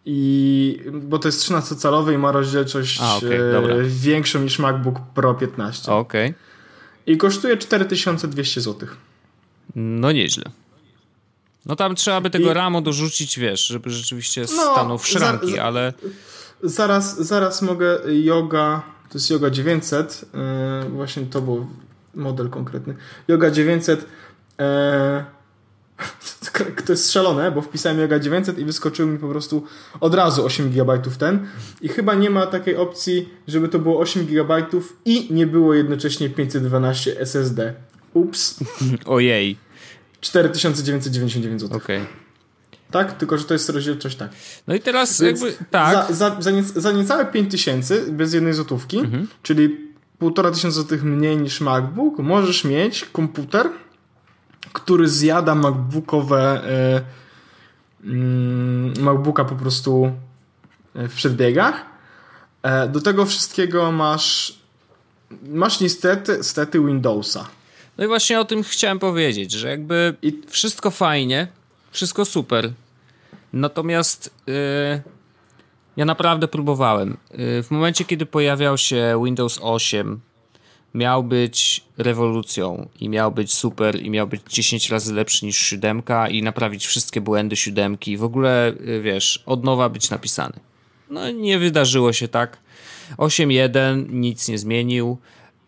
I, bo to jest trzynastocalowy i ma rozdzielczość A, okay, e, większą niż MacBook Pro piętnaście. Okay. I kosztuje cztery tysiące dwieście złotych. No nieźle. No tam trzeba by tego I... ramu dorzucić, wiesz, żeby rzeczywiście no, stanął w szranki, za, ale... Zaraz, zaraz mogę Yoga, to jest Yoga dziewięćset, yy, właśnie to był model konkretny. Yoga dziewięćset... Yy, To jest szalone, bo wpisałem Yoga dziewięćset i wyskoczył mi po prostu od razu osiem gigabajtów ten i chyba nie ma takiej opcji, żeby to było osiem gigabajtów i nie było jednocześnie pięćset dwanaście S S D. Ups. Ojej. cztery tysiące dziewięćset dziewięćdziesiąt dziewięć złotych. Okej. Okay. tak? Tylko że to jest rozdzielczość tak. No i teraz więc jakby tak. Za, za, za, nie, za niecałe pięć tysięcy bez jednej złotówki, mhm. czyli półtora tysiąca złotych mniej niż MacBook, możesz mieć komputer, który zjada MacBookowe yy, yy, MacBooka po prostu w przedbiegach. Yy, do tego wszystkiego masz masz niestety, niestety Windowsa. No i właśnie o tym chciałem powiedzieć, że jakby I... wszystko fajnie, wszystko super. Natomiast yy, ja naprawdę próbowałem. Yy, w momencie, kiedy pojawiał się Windows osiem, miał być rewolucją i miał być super i miał być dziesięć razy lepszy niż siódemka i naprawić wszystkie błędy siódemki i w ogóle, yy, wiesz, od nowa być napisany. No nie wydarzyło się tak. osiem jeden nic nie zmienił.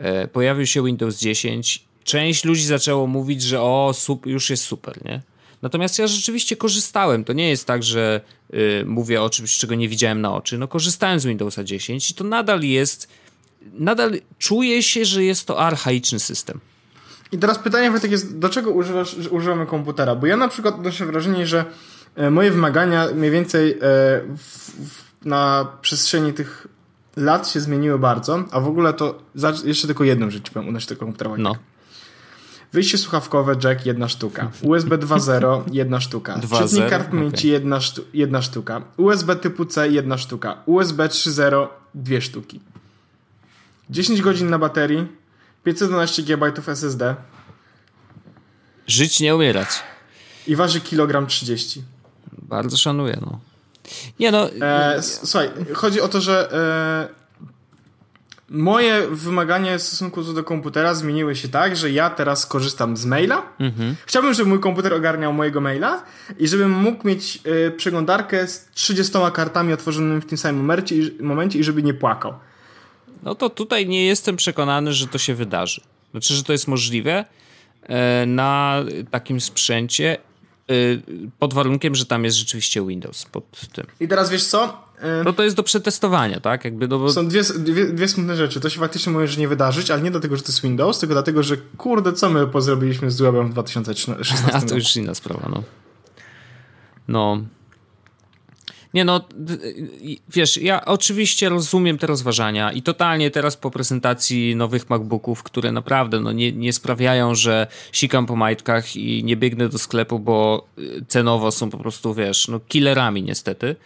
Yy, pojawił się Windows dziesięć. Część ludzi zaczęło mówić, że o, już jest super, nie? Natomiast ja rzeczywiście korzystałem. To nie jest tak, że y, mówię o czymś, czego nie widziałem na oczy. No korzystałem z Windowsa dziesięć i to nadal jest, nadal czuję się, że jest to archaiczny system. I teraz pytanie, Wojtek, jest, do czego używasz, używamy komputera? Bo ja na przykład odnoszę wrażenie, że moje wymagania mniej więcej w, w, na przestrzeni tych lat się zmieniły bardzo, a w ogóle to za, jeszcze tylko jedną rzecz powiem odnośnie tego komputera. No. Wyjście słuchawkowe, jack, jedna sztuka. USB dwa zero, jedna sztuka. Czytnik kart pamięci, okay. jedna, sztu- jedna sztuka. U S B typu C, jedna sztuka. USB trzy zero, dwie sztuki. dziesięć godzin na baterii, pięćset dwanaście gigabajtów S S D. Żyć, nie umierać. I waży kilogram trzydzieści. Bardzo szanuję, no. Nie, no... E, s- słuchaj, chodzi o to, że... E, moje wymagania w stosunku do komputera zmieniły się tak, że ja teraz korzystam z maila. Mhm. Chciałbym, żeby mój komputer ogarniał mojego maila i żebym mógł mieć y, przeglądarkę z trzydziestoma kartami otworzonymi w tym samym momencie i, momencie i żeby nie płakał. No to tutaj nie jestem przekonany, że to się wydarzy. Znaczy, że to jest możliwe y, na takim sprzęcie y, pod warunkiem, że tam jest rzeczywiście Windows pod tym. I teraz wiesz co? No to jest do przetestowania, tak? Jakby do... Są dwie, dwie, dwie smutne rzeczy. To się faktycznie może nie wydarzyć, ale nie dlatego, że to jest Windows, tylko dlatego, że kurde, co my pozrobiliśmy z webem w dwa tysiące szesnastym roku. A to już inna sprawa, no. No. Nie no, wiesz, ja oczywiście rozumiem te rozważania i totalnie teraz po prezentacji nowych MacBooków, które naprawdę no, nie, nie sprawiają, że sikam po majtkach i nie biegnę do sklepu, bo cenowo są po prostu, wiesz, no killerami niestety.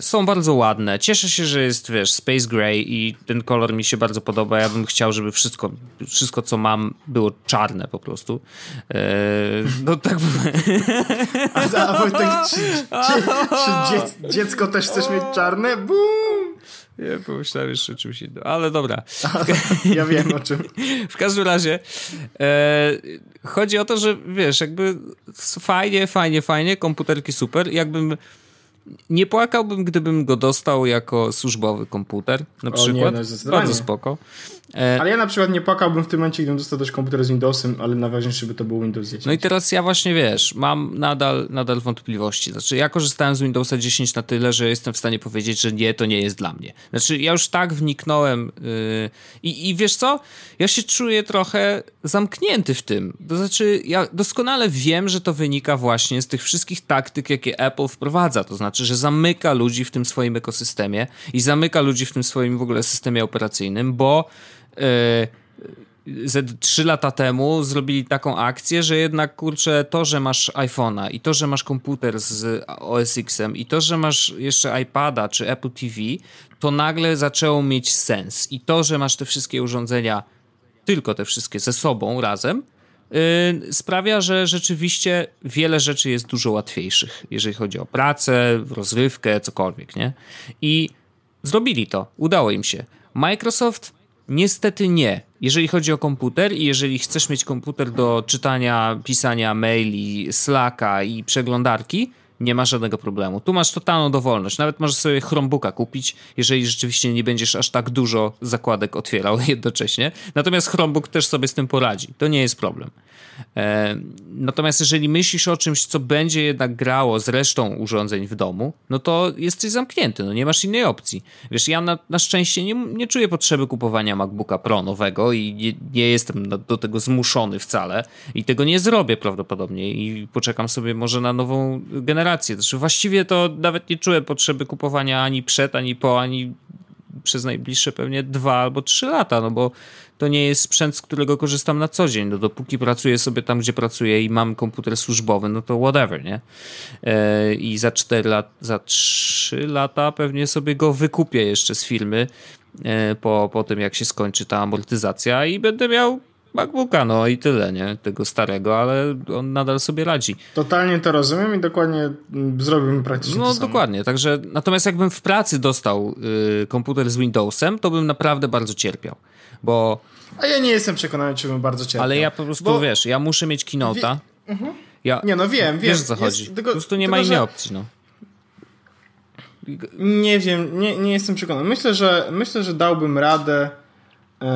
Są bardzo ładne. Cieszę się, że jest, wiesz, Space Gray i ten kolor mi się bardzo podoba. Ja bym chciał, żeby wszystko, wszystko co mam było czarne po prostu. Eee, no tak... A, a Wojtek, czy, czy, czy dziecko też chcesz mieć czarne? Bum! Nie, pomyślałem jeszcze o czymś innym. Ale dobra. Ja wiem o czym. W każdym razie e, chodzi o to, że wiesz, jakby fajnie, fajnie, fajnie, komputerki super. Jakbym nie płakałbym, gdybym go dostał jako służbowy komputer, na o, przykład. Nie, no bardzo spoko. E... Ale ja na przykład nie płakałbym w tym momencie, gdybym dostał też komputer z Windowsem, ale najważniejsze by to był Windows dziesięć. No i teraz ja właśnie, wiesz, mam nadal, nadal wątpliwości. Znaczy, ja korzystałem z Windowsa dziesięć na tyle, że jestem w stanie powiedzieć, że nie, to nie jest dla mnie. Znaczy, ja już tak wniknąłem yy... I, i wiesz co? Ja się czuję trochę zamknięty w tym. To znaczy, ja doskonale wiem, że to wynika właśnie z tych wszystkich taktyk, jakie Apple wprowadza. To znaczy, Znaczy, że zamyka ludzi w tym swoim ekosystemie i zamyka ludzi w tym swoim w ogóle systemie operacyjnym, bo yy, ze trzy lata temu zrobili taką akcję, że jednak kurczę, to, że masz iPhone'a i to, że masz komputer z O S X-em i to, że masz jeszcze iPada czy Apple T V, to nagle zaczęło mieć sens. I to, że masz te wszystkie urządzenia, tylko te wszystkie ze sobą razem, Yy, sprawia, że rzeczywiście wiele rzeczy jest dużo łatwiejszych, jeżeli chodzi o pracę, rozrywkę, cokolwiek, nie? I zrobili to, udało im się. Microsoft niestety nie. Jeżeli chodzi o komputer i jeżeli chcesz mieć komputer do czytania, pisania maili, Slacka i przeglądarki, nie ma żadnego problemu. Tu masz totalną dowolność. Nawet możesz sobie Chromebooka kupić, jeżeli rzeczywiście nie będziesz aż tak dużo zakładek otwierał jednocześnie. Natomiast Chromebook też sobie z tym poradzi. To nie jest problem. Natomiast jeżeli myślisz o czymś, co będzie jednak grało z resztą urządzeń w domu, no to jesteś zamknięty, no nie masz innej opcji. Wiesz, ja na, na szczęście nie, nie czuję potrzeby kupowania MacBooka Pro nowego i nie, nie jestem do tego zmuszony wcale i tego nie zrobię prawdopodobnie i poczekam sobie może na nową generację. Znaczy właściwie to nawet nie czuję potrzeby kupowania ani przed, ani po, ani przez najbliższe pewnie dwa albo trzy lata, no bo to nie jest sprzęt, z którego korzystam na co dzień. No dopóki pracuję sobie tam, gdzie pracuję i mam komputer służbowy, no to whatever, nie? Yy, I za cztery lat, za trzy lata pewnie sobie go wykupię jeszcze z firmy yy, po, po tym, jak się skończy ta amortyzacja i będę miał MacBooka, no i tyle, nie? Tego starego, ale on nadal sobie radzi. Totalnie to rozumiem i dokładnie zrobimy praktycznie no, to samo. Dokładnie, także natomiast jakbym w pracy dostał y, komputer z Windowsem, to bym naprawdę bardzo cierpiał, bo... A ja nie jestem przekonany, czy bym bardzo cierpiał. Ale ja po prostu, bo... wiesz, ja muszę mieć Keynote'a. Wie... Mhm. Ja... Nie, no wiem, wiesz, wiem, co chodzi. Jest, tylko, po prostu nie tylko, ma innej że... opcji, no. Nie wiem, nie, nie jestem przekonany. Myślę, że myślę, że dałbym radę... Yy...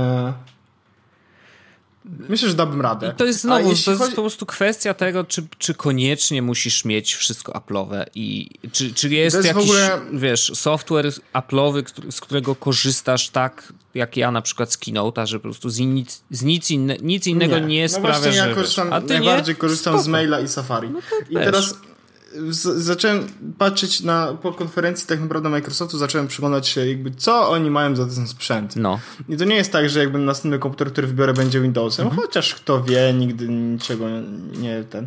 Myślę, że dałbym radę. I to jest znowu, to jest chodzi... po prostu kwestia tego, czy, czy koniecznie musisz mieć wszystko Apple'owe i czy, czy jest, jest jakiś, ogóle... wiesz, software Apple'owy, z którego korzystasz tak, jak ja na przykład z Keynote'a, że po prostu z, nic, z nic, inne, nic innego nie, nie sprawia, no właśnie, że... ja korzystam, a ty najbardziej nie? korzystam Spoko. z Maila i Safari. No to i też. Teraz z, zacząłem patrzeć na, po konferencji tak naprawdę Microsoftu, zacząłem przyglądać się jakby, co oni mają za ten sprzęt. No. I to nie jest tak, że jakby następny komputer, który wybiorę, będzie Windowsem, mhm. chociaż kto wie, nigdy niczego nie ten.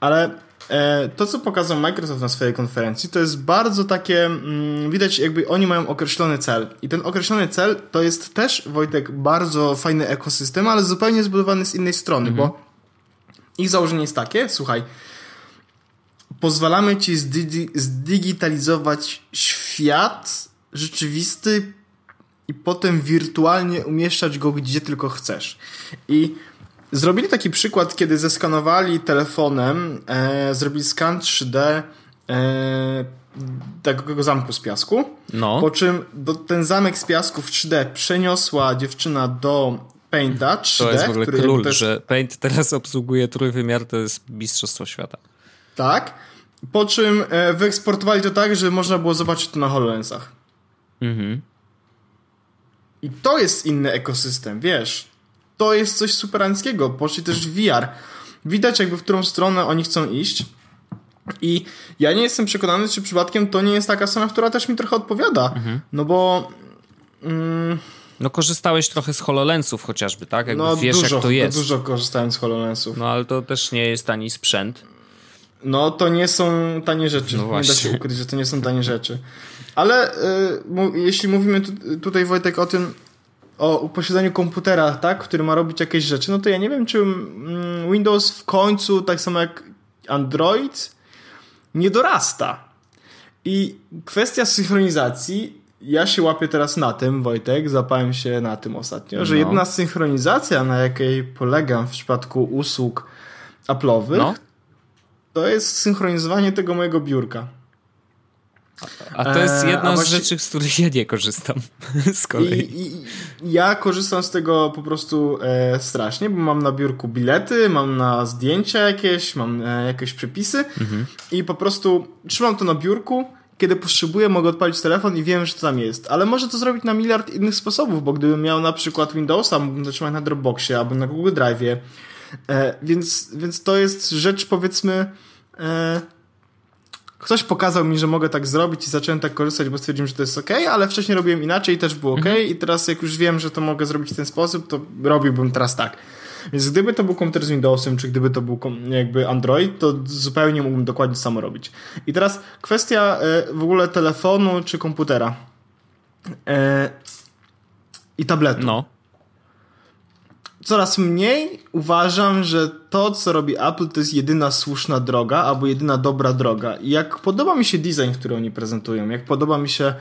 Ale e, to, co pokazał Microsoft na swojej konferencji, to jest bardzo takie, mm, widać jakby oni mają określony cel. I ten określony cel to jest też, Wojtek, bardzo fajny ekosystem, ale zupełnie zbudowany z innej strony, mhm. bo ich założenie jest takie, słuchaj, pozwalamy ci zdigi- zdigitalizować świat rzeczywisty i potem wirtualnie umieszczać go gdzie tylko chcesz. I zrobili taki przykład, kiedy zeskanowali telefonem, e, zrobili skan trzy D e, takiego zamku z piasku, no. po czym do, ten zamek z piasku w trzy D przeniosła dziewczyna do Paint'a trzy D. To jest w ogóle król, też... że Paint teraz obsługuje trójwymiar, to jest mistrzostwo świata. Tak, po czym wyeksportowali to tak, że można było zobaczyć to na HoloLensach. Mhm. I to jest inny ekosystem, wiesz. To jest coś superanckiego. Poszli też w V R. Widać jakby, w którą stronę oni chcą iść. I ja nie jestem przekonany, czy przypadkiem to nie jest taka strona, która też mi trochę odpowiada. Mhm. No bo... Mm, no korzystałeś trochę z HoloLensów chociażby, tak? Jakby no wiesz, dużo, jak to jest. No dużo korzystałem z HoloLensów. No ale to też nie jest tani sprzęt. No to nie są tanie rzeczy, no nie da się ukryć, że to nie są tanie rzeczy. Ale y, m- jeśli mówimy tu- tutaj, Wojtek, o tym, o posiadaniu komputera, tak, który ma robić jakieś rzeczy, no to ja nie wiem, czy mm, Windows w końcu, tak samo jak Android, nie dorasta. I kwestia synchronizacji, ja się łapię teraz na tym, Wojtek, zapałem się na tym ostatnio, no. że jedna synchronizacja, na jakiej polegam w przypadku usług Apple'owych, no. to jest synchronizowanie tego mojego biurka. A to jest jedna eee, z właśnie... rzeczy, z których ja nie korzystam. Z kolei. I, i, ja korzystam z tego po prostu e, strasznie, bo mam na biurku bilety, mam na zdjęcia jakieś, mam e, jakieś przepisy mhm. i po prostu trzymam to na biurku. Kiedy potrzebuję, mogę odpalić telefon i wiem, że to tam jest. Ale może to zrobić na miliard innych sposobów, bo gdybym miał na przykład Windowsa, mógłbym zatrzymać na Dropboxie albo na Google Drive'ie. E, więc, więc to jest rzecz, powiedzmy, e, ktoś pokazał mi, że mogę tak zrobić i zacząłem tak korzystać, bo stwierdziłem, że to jest ok, ale wcześniej robiłem inaczej i też było ok mhm. i teraz jak już wiem, że to mogę zrobić w ten sposób, to robiłbym teraz tak. Więc gdyby to był komputer z Windowsem, czy gdyby to był jakby Android, to zupełnie mógłbym dokładnie samo robić. I teraz kwestia e, w ogóle telefonu czy komputera e, i tabletu. No. Coraz mniej uważam, że to, co robi Apple, to jest jedyna słuszna droga albo jedyna dobra droga. I jak podoba mi się design, który oni prezentują, jak podoba mi się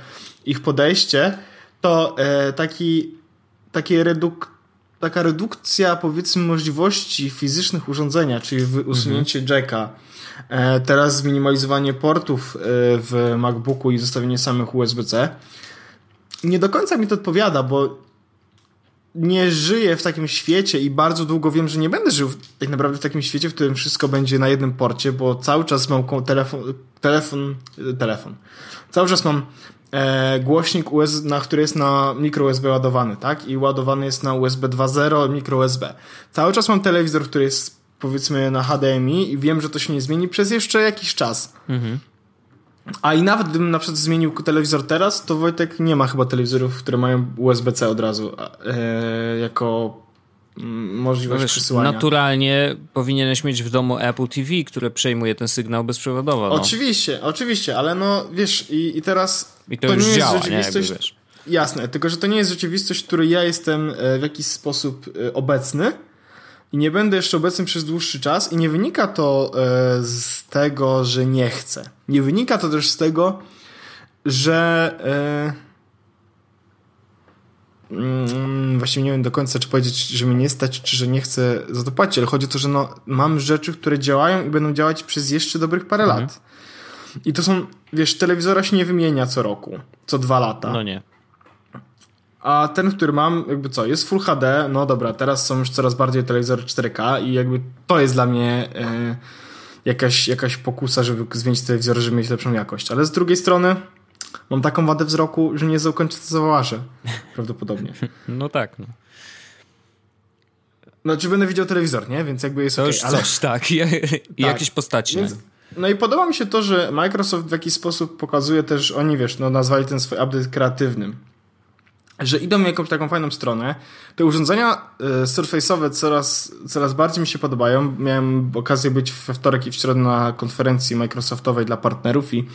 ich podejście, to e, taki, taki reduk, taka redukcja, powiedzmy, możliwości fizycznych urządzenia, czyli usunięcie mhm. jacka, e, teraz zminimalizowanie portów e, w MacBooku i zostawienie samych U S B C, nie do końca mi to odpowiada, bo nie żyję w takim świecie i bardzo długo wiem, że nie będę żył tak naprawdę w takim świecie, w którym wszystko będzie na jednym porcie, bo cały czas mam telefon, telefon, telefon. Cały czas mam e, głośnik, U S B, na, który jest na mikro U S B ładowany, tak? I ładowany jest na U S B dwa zero, mikro U S B. Cały czas mam telewizor, który jest powiedzmy na H D M I i wiem, że to się nie zmieni przez jeszcze jakiś czas. Mhm. A i nawet gdybym na przykład zmienił telewizor teraz, to Wojtek nie ma chyba telewizorów, które mają U S B C od razu yy, jako możliwość Wiesz, przesyłania. Naturalnie powinieneś mieć w domu Apple T V, które przejmuje ten sygnał bezprzewodowo. No. Oczywiście, oczywiście, ale no wiesz, i, i teraz I to, to już nie działa, jest rzeczywistość. Nie, wiesz. Jasne, tylko że to nie jest rzeczywistość, w której ja jestem w jakiś sposób obecny i nie będę jeszcze obecny przez dłuższy czas i nie wynika to e, z tego, że nie chcę. Nie wynika to też z tego, że e, mm, właśnie nie wiem do końca, czy powiedzieć, że mnie nie stać, czy że nie chcę za to płacić, ale chodzi o to, że no, mam rzeczy, które działają i będą działać przez jeszcze dobrych parę mhm. lat. I to są, wiesz, telewizora się nie wymienia co roku, co dwa lata. No nie. A ten, który mam, jakby co, jest Full H D, no dobra, teraz są już coraz bardziej telewizory cztery K i jakby to jest dla mnie e, jakaś, jakaś pokusa, żeby zmienić telewizor, żeby mieć lepszą jakość. Ale z drugiej strony mam taką wadę wzroku, że nie zakończę to załażę, prawdopodobnie. No tak, no. Znaczy będę widział telewizor, nie? Więc jakby jest to okay, już ale... coś, tak. I, i tak. Jakieś postaci. Więc... No i podoba mi się to, że Microsoft w jakiś sposób pokazuje też, oni wiesz, no nazwali ten swój update kreatywnym. Że idą w jakąś taką fajną stronę. Te urządzenia surface'owe coraz, coraz bardziej mi się podobają. Miałem okazję być we wtorek i w środę na konferencji Microsoftowej dla partnerów i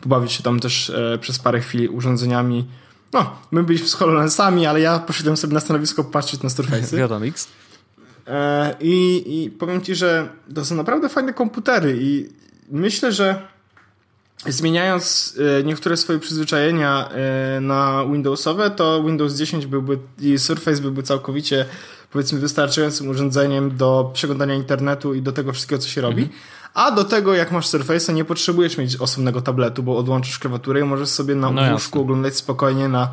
pobawić się tam też przez parę chwil urządzeniami. No, my byliśmy z HoloLensami, ale ja poszedłem sobie na stanowisko patrzeć na Surface'y. Wiadomo, X. I, I powiem ci, że to są naprawdę fajne komputery i myślę, że zmieniając niektóre swoje przyzwyczajenia na Windowsowe, to Windows dziesięć byłby i Surface byłby całkowicie, powiedzmy, wystarczającym urządzeniem do przeglądania internetu i do tego wszystkiego, co się robi. Mhm. A do tego, jak masz Surface'a, nie potrzebujesz mieć osobnego tabletu, bo odłączysz klawiaturę i możesz sobie na no łóżku oglądać spokojnie na,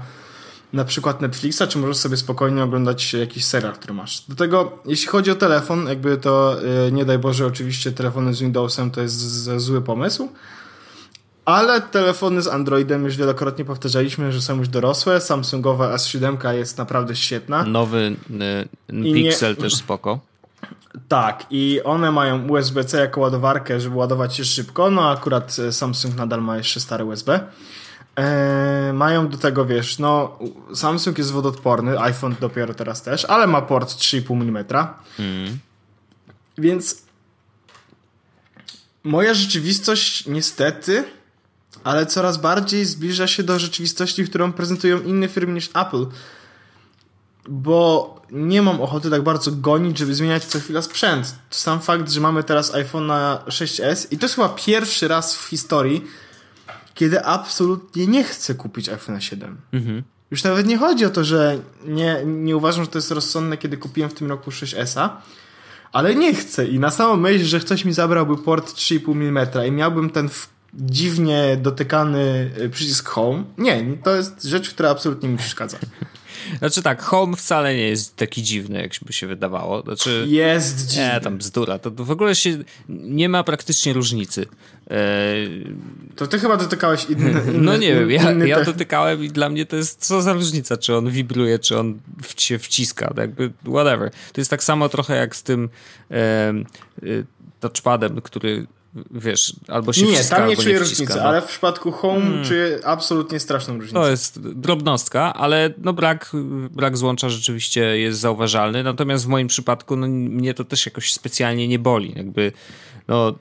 na przykład Netflixa, czy możesz sobie spokojnie oglądać jakiś serial, który masz. Do tego, jeśli chodzi o telefon, jakby to, nie daj Boże, oczywiście telefony z Windowsem to jest zły pomysł, ale telefony z Androidem już wielokrotnie powtarzaliśmy, że są już dorosłe. Samsungowa S siedem jest naprawdę świetna. Nowy y, Pixel nie... też spoko. Tak, i one mają U S B C jako ładowarkę, żeby ładować się szybko. No akurat Samsung nadal ma jeszcze stare U S B. Eee, mają do tego, wiesz, no Samsung jest wodoodporny, iPhone dopiero teraz też, ale ma port trzy i pół milimetra. Mm. Więc moja rzeczywistość niestety... ale coraz bardziej zbliża się do rzeczywistości, którą prezentują inne firmy niż Apple. Bo nie mam ochoty tak bardzo gonić, żeby zmieniać co chwila sprzęt. Sam fakt, że mamy teraz iPhone'a sześć es i to jest chyba pierwszy raz w historii, kiedy absolutnie nie chcę kupić iPhone'a siedem. Mhm. Już nawet nie chodzi o to, że nie, nie uważam, że to jest rozsądne, kiedy kupiłem w tym roku sześć esa, ale nie chcę. I na samą myśl, że ktoś mi zabrałby port trzy i pół milimetra i miałbym ten w dziwnie dotykany przycisk Home. Nie, to jest rzecz, która absolutnie mi przeszkadza. Znaczy tak, Home wcale nie jest taki dziwny, jakby się wydawało. Znaczy, jest dziwny. Nie, tam bzdura. To w ogóle się nie ma praktycznie różnicy. Eee... To ty chyba dotykałeś inny, inny No nie wiem, ja, ja dotykałem i dla mnie to jest co za różnica, czy on wibruje, czy on w, się wciska. Jakby whatever. To jest tak samo trochę jak z tym e, touchpadem, który wiesz, albo się nie, wciska, tam nie czuję różnicy, ale w przypadku Home hmm. czuję absolutnie straszną różnicę. To jest drobnostka, ale no brak, brak złącza rzeczywiście jest zauważalny, natomiast w moim przypadku no, mnie to też jakoś specjalnie nie boli. Jakby, no...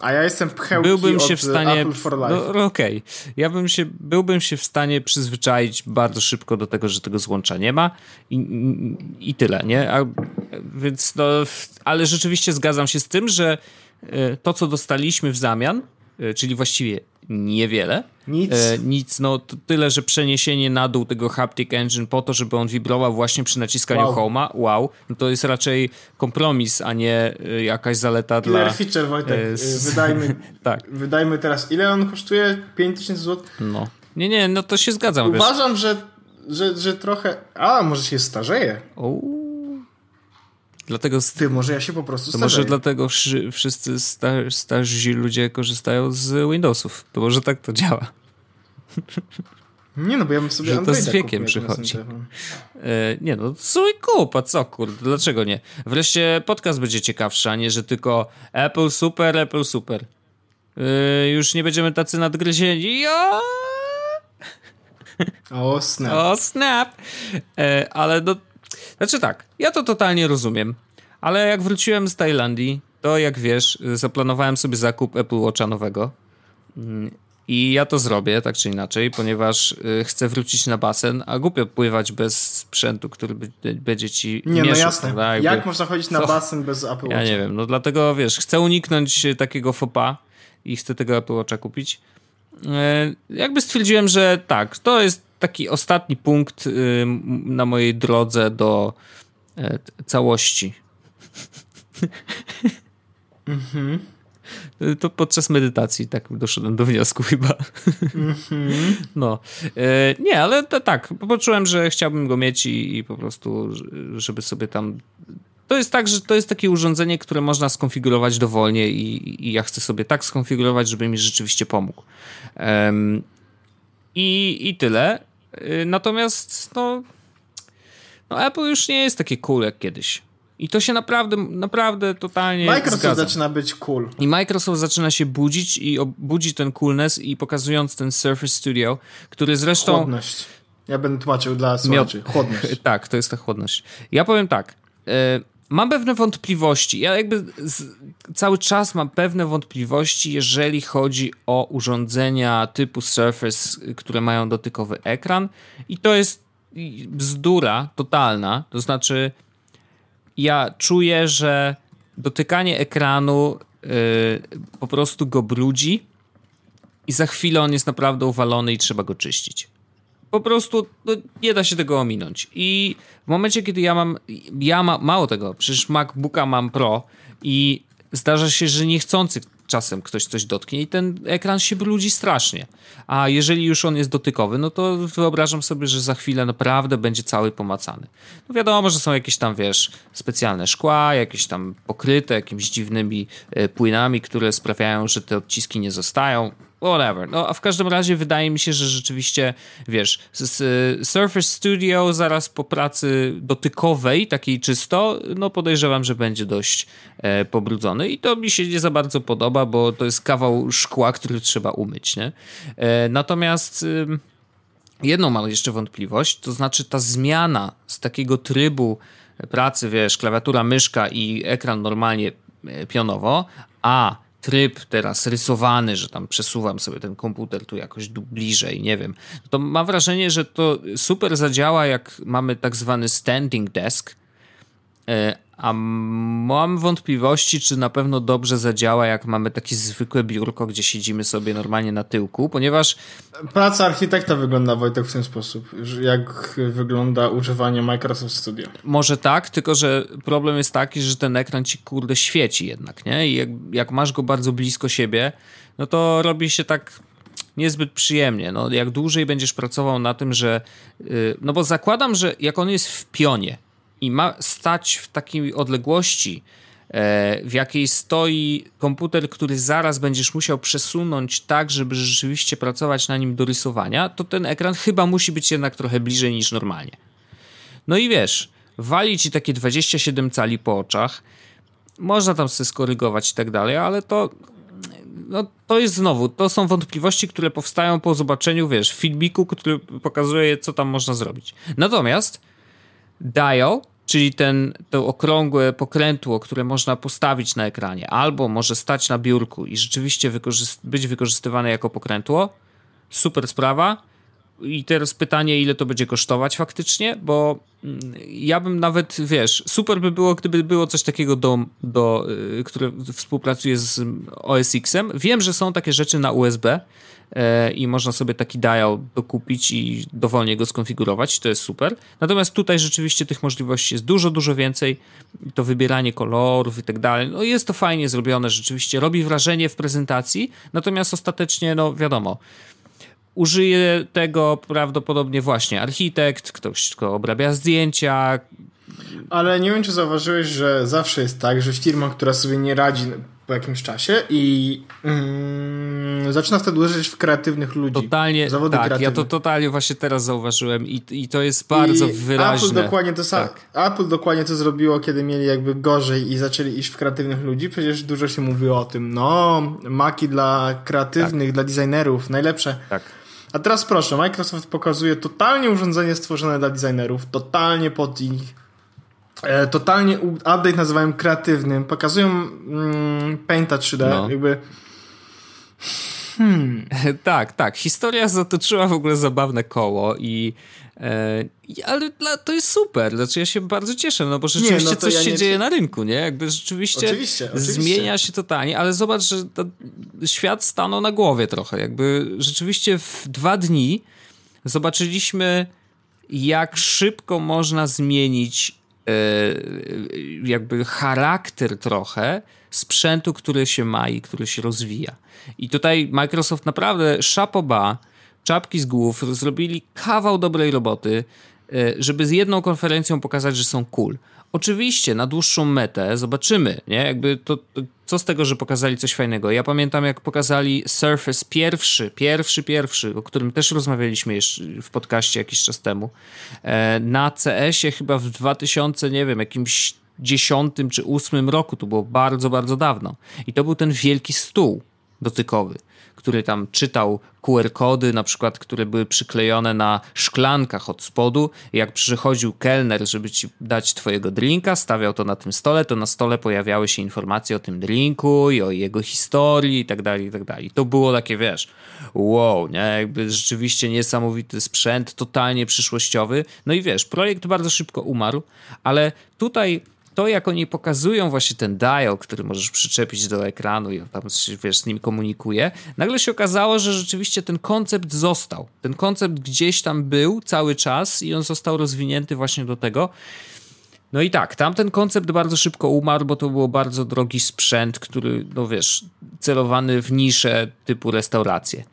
A ja jestem pchełki byłbym się od w stanie, Apple for Life. No, okej. Okay. Ja bym się, byłbym się w stanie przyzwyczaić bardzo szybko do tego, że tego złącza nie ma i, i tyle, nie? A, więc no, ale rzeczywiście zgadzam się z tym, że to, co dostaliśmy w zamian, czyli właściwie niewiele. Nic. Nic, no tyle, że przeniesienie na dół tego Haptic Engine po to, żeby on wibrował właśnie przy naciskaniu wow. Home'a. Wow. No to jest raczej kompromis, a nie jakaś zaleta Killer dla... feature, Wojtek. Z... Wydajmy, tak. Wydajmy teraz, ile on kosztuje? pięć tysięcy złotych? No. Nie, nie, no to się zgadzam. Uważam, wiesz. że że, że trochę... A, może się starzeje. Dlatego st... Ty, może ja się po prostu starzeję. Może dlatego wszyscy star- starzi ludzie korzystają z Windowsów. To może tak to działa. Nie no, bo ja bym sobie Androida kupił. To z wiekiem przychodzi. E, nie no, słuchaj, kupa, co kurde, dlaczego nie? Wreszcie podcast będzie ciekawszy, a nie, że tylko Apple super, Apple super. E, już nie będziemy tacy nadgryzieni. O, o snap. O snap. E, ale no, znaczy tak, ja to totalnie rozumiem, ale jak wróciłem z Tajlandii, to jak wiesz, zaplanowałem sobie zakup Apple Watcha nowego. I ja to zrobię, tak czy inaczej, ponieważ y, chcę wrócić na basen, a głupio pływać bez sprzętu, który b- będzie ci nie, mieszał, no jasne. Prawda, jakby... Jak można chodzić na Co? basen bez Apple Watcha? Ja nie wiem, no dlatego wiesz, chcę uniknąć takiego faux pas i chcę tego Apple Watcha kupić. Yy, jakby stwierdziłem, że tak, to jest taki ostatni punkt yy, na mojej drodze do yy, całości. Mhm. To podczas medytacji tak doszedłem do wniosku chyba. Mm-hmm. No. E, nie, ale to, tak, poczułem, że chciałbym go mieć i, i po prostu, żeby sobie tam... To jest tak, że to jest takie urządzenie, które można skonfigurować dowolnie i, i ja chcę sobie tak skonfigurować, żeby mi rzeczywiście pomógł. E, i, I tyle. E, natomiast no, no Apple już nie jest takie cool jak kiedyś. I to się naprawdę, naprawdę totalnie Microsoft zgadza. Zaczyna być cool. I Microsoft zaczyna się budzić i obudzi ten coolness i pokazując ten Surface Studio, który zresztą... Chłodność. Ja będę tłumaczył dla słuchaczy. Chłodność. Tak, to jest ta chłodność. Ja powiem tak. Y, mam pewne wątpliwości. Ja jakby z, cały czas mam pewne wątpliwości, jeżeli chodzi o urządzenia typu Surface, które mają dotykowy ekran. I to jest bzdura totalna. To znaczy... Ja czuję, że dotykanie ekranu yy, po prostu go brudzi i za chwilę on jest naprawdę uwalony i trzeba go czyścić. Po prostu no, nie da się tego ominąć. I w momencie, kiedy ja mam... ja ma, Mało tego, przecież MacBooka mam Pro i zdarza się, że niechcący czasem ktoś coś dotknie i ten ekran się brudzi strasznie. A jeżeli już on jest dotykowy, no to wyobrażam sobie, że za chwilę naprawdę będzie cały pomacany. No wiadomo, że są jakieś tam, wiesz, specjalne szkła, jakieś tam pokryte jakimiś dziwnymi płynami, które sprawiają, że te odciski nie zostają. Whatever. No a w każdym razie wydaje mi się, że rzeczywiście, wiesz, z Surface Studio zaraz po pracy dotykowej, takiej czysto, no podejrzewam, że będzie dość e, pobrudzony i to mi się nie za bardzo podoba, bo to jest kawał szkła, który trzeba umyć, nie? E, natomiast e, jedną mam jeszcze wątpliwość, to znaczy ta zmiana z takiego trybu pracy, wiesz, klawiatura, myszka i ekran normalnie pionowo, a tryb teraz rysowany, że tam przesuwam sobie ten komputer tu jakoś bliżej, nie wiem, to mam wrażenie, że to super zadziała, jak mamy tak zwany standing desk, a mam wątpliwości, czy na pewno dobrze zadziała, jak mamy takie zwykłe biurko, gdzie siedzimy sobie normalnie na tyłku, ponieważ... Praca architekta wygląda, Wojtek, w ten sposób, jak wygląda używanie Microsoft Studio. Może tak, tylko że problem jest taki, że ten ekran ci kurde świeci jednak, nie? I jak, jak masz go bardzo blisko siebie, no to robi się tak... niezbyt przyjemnie. No, jak dłużej będziesz pracował na tym, że... Yy, no bo zakładam, że jak on jest w pionie i ma stać w takiej odległości, e, w jakiej stoi komputer, który zaraz będziesz musiał przesunąć tak, żeby rzeczywiście pracować na nim do rysowania, to ten ekran chyba musi być jednak trochę bliżej niż normalnie. No i wiesz, wali ci takie dwadzieścia siedem cali po oczach, można tam sobie skorygować i tak dalej, ale to... No to jest znowu, to są wątpliwości, które powstają po zobaczeniu, wiesz, filmiku, który pokazuje, co tam można zrobić. Natomiast dial, czyli ten, to okrągłe pokrętło, które można postawić na ekranie, albo może stać na biurku i rzeczywiście wykorzyst- być wykorzystywane jako pokrętło, super sprawa. I teraz pytanie, ile to będzie kosztować faktycznie, bo ja bym nawet, wiesz, super by było, gdyby było coś takiego, do, do, które współpracuje z O S X-em. Wiem, że są takie rzeczy na U S B e, i można sobie taki dial dokupić i dowolnie go skonfigurować, to jest super. Natomiast tutaj rzeczywiście tych możliwości jest dużo, dużo więcej. To wybieranie kolorów i tak dalej. No jest to fajnie zrobione, rzeczywiście robi wrażenie w prezentacji, natomiast ostatecznie, no wiadomo, Użyje tego prawdopodobnie właśnie architekt, ktoś, kto obrabia zdjęcia. Ale nie wiem, czy zauważyłeś, że zawsze jest tak, że firma, która sobie nie radzi po jakimś czasie i mm, zaczyna wtedy uderzyć w kreatywnych ludzi. Totalnie, zawody tak, kreatywne. Ja to totalnie właśnie teraz zauważyłem i, i to jest bardzo I wyraźne. Apple dokładnie, to sam, tak. Apple dokładnie to zrobiło, kiedy mieli jakby gorzej i zaczęli iść w kreatywnych ludzi. Przecież dużo się mówiło o tym. No, Maci dla kreatywnych, tak. dla designerów, najlepsze. Tak. A teraz proszę, Microsoft pokazuje totalnie urządzenie stworzone dla designerów, totalnie pod ich totalnie update nazywałem kreatywnym. Pokazują mm, Painta trzy D. No. Jakby... Hmm. Tak, tak. Historia zatoczyła w ogóle zabawne koło i e, ale to jest super. Znaczy ja się bardzo cieszę, no bo rzeczywiście nie, no coś ja się nie... dzieje na rynku, nie? Jakby rzeczywiście oczywiście, zmienia oczywiście. się totalnie, ale zobacz, że świat stanął na głowie trochę. Jakby rzeczywiście w dwa dni zobaczyliśmy, jak szybko można zmienić jakby charakter trochę sprzętu, który się ma i który się rozwija. I tutaj Microsoft naprawdę chapeau bas, czapki z głów, zrobili kawał dobrej roboty, żeby z jedną konferencją pokazać, że są cool. Oczywiście na dłuższą metę zobaczymy, nie? Jakby to, to, co z tego, że pokazali coś fajnego. Ja pamiętam, jak pokazali Surface pierwszy, pierwszy, pierwszy, o którym też rozmawialiśmy jeszcze w podcaście jakiś czas temu. Na C S-ie chyba w dwutysięcznym, nie wiem, jakimś dziesiątym czy ósmym roku, to było bardzo, bardzo dawno. I to był ten wielki stół dotykowy, który tam czytał Q R kody, na przykład, które były przyklejone na szklankach od spodu. Jak przychodził kelner, żeby ci dać twojego drinka, stawiał to na tym stole, to na stole pojawiały się informacje o tym drinku i o jego historii i tak dalej, i tak dalej. To było takie, wiesz, wow, nie? Jakby rzeczywiście niesamowity sprzęt, totalnie przyszłościowy. No i wiesz, projekt bardzo szybko umarł, ale tutaj... To, jak oni pokazują właśnie ten dial, który możesz przyczepić do ekranu i tam się, wiesz, z nim komunikuje, nagle się okazało, że rzeczywiście ten koncept został. Ten koncept gdzieś tam był cały czas i on został rozwinięty właśnie do tego. No i tak, tamten koncept bardzo szybko umarł, bo to był bardzo drogi sprzęt, który, no wiesz, celowany w nisze typu restauracje.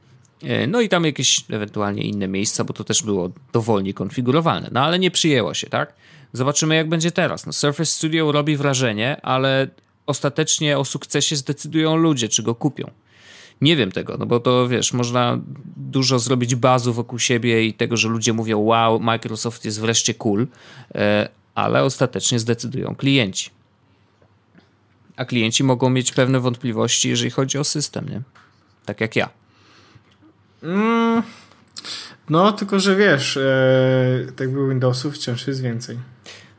No i tam jakieś ewentualnie inne miejsca, bo to też było dowolnie konfigurowalne. No ale nie przyjęło się, tak? Zobaczymy, jak będzie teraz. No, Surface Studio robi wrażenie, ale ostatecznie o sukcesie zdecydują ludzie, czy go kupią. Nie wiem tego, no bo to, wiesz, można dużo zrobić bazu wokół siebie i tego, że ludzie mówią, wow, Microsoft jest wreszcie cool, ale ostatecznie zdecydują klienci. A klienci mogą mieć pewne wątpliwości, jeżeli chodzi o system, nie? Tak jak ja. Mm, no, tylko że wiesz, e, tak by Windowsów wciąż jest więcej.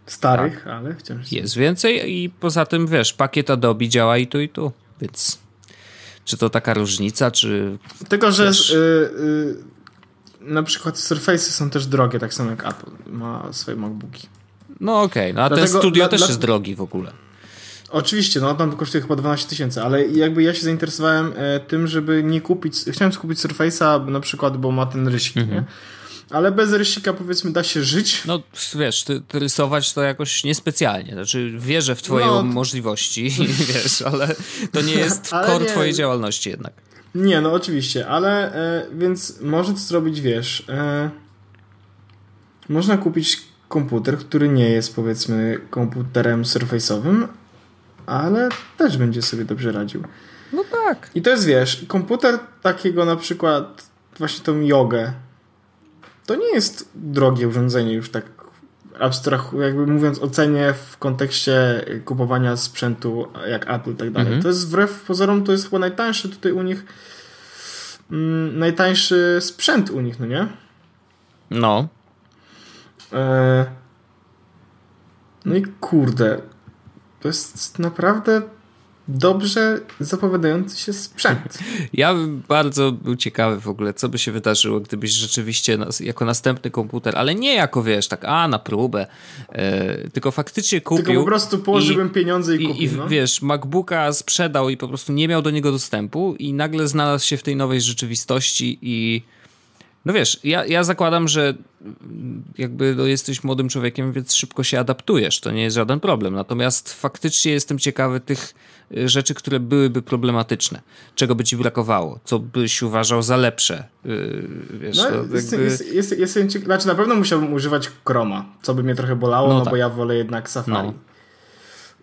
Starych, tak, ale wciąż jest. Jest więcej i poza tym, wiesz, pakiet Adobe działa i tu, i tu. Więc czy to taka różnica, czy... Tylko, że wiesz... y, y, na przykład Surface'y są też drogie, tak samo jak Apple ma swoje MacBooki. No okej, okay, no a dlatego, ten studio dla, też dla... jest drogi w ogóle. Oczywiście, no tam kosztuje chyba dwanaście tysięcy, ale jakby ja się zainteresowałem e, tym, żeby nie kupić, chciałem kupić Surface'a na przykład, bo ma ten rysik, mm-hmm. nie? Ale bez rysika, powiedzmy, da się żyć. No wiesz, ty, ty rysować to jakoś niespecjalnie, znaczy wierzę w twoje no, możliwości, wiesz, ale to nie jest core nie, twojej działalności jednak. Nie, no oczywiście, ale e, więc może to zrobić, wiesz, e, można kupić komputer, który nie jest, powiedzmy, komputerem Surface'owym, ale też będzie sobie dobrze radził. No tak. I to jest, wiesz, komputer takiego na przykład właśnie tą Jogę, to nie jest drogie urządzenie już tak abstrahując, jakby mówiąc o cenie w kontekście kupowania sprzętu jak Apple i tak dalej. Mhm. To jest wbrew pozorom, to jest chyba najtańszy tutaj u nich mm, najtańszy sprzęt u nich, no nie? No. E... No i kurde, to jest naprawdę dobrze zapowiadający się sprzęt. Ja bym bardzo był ciekawy w ogóle, co by się wydarzyło, gdybyś rzeczywiście nas, jako następny komputer, ale nie jako, wiesz, tak, a na próbę, e, tylko faktycznie kupił. Tylko po prostu położyłbym i, pieniądze i, i kupił. I no? Wiesz, MacBooka sprzedał i po prostu nie miał do niego dostępu i nagle znalazł się w tej nowej rzeczywistości i No wiesz, ja, ja zakładam, że jakby no, jesteś młodym człowiekiem, więc szybko się adaptujesz, to nie jest żaden problem. Natomiast faktycznie jestem ciekawy tych rzeczy, które byłyby problematyczne. Czego by ci brakowało? Co byś uważał za lepsze? Yy, wiesz, no, to jest, jakby... jest, jest, jestem ciekawy. Znaczy, na pewno musiałbym używać Chroma, co by mnie trochę bolało, no, no tak. Bo ja wolę jednak Safari. No.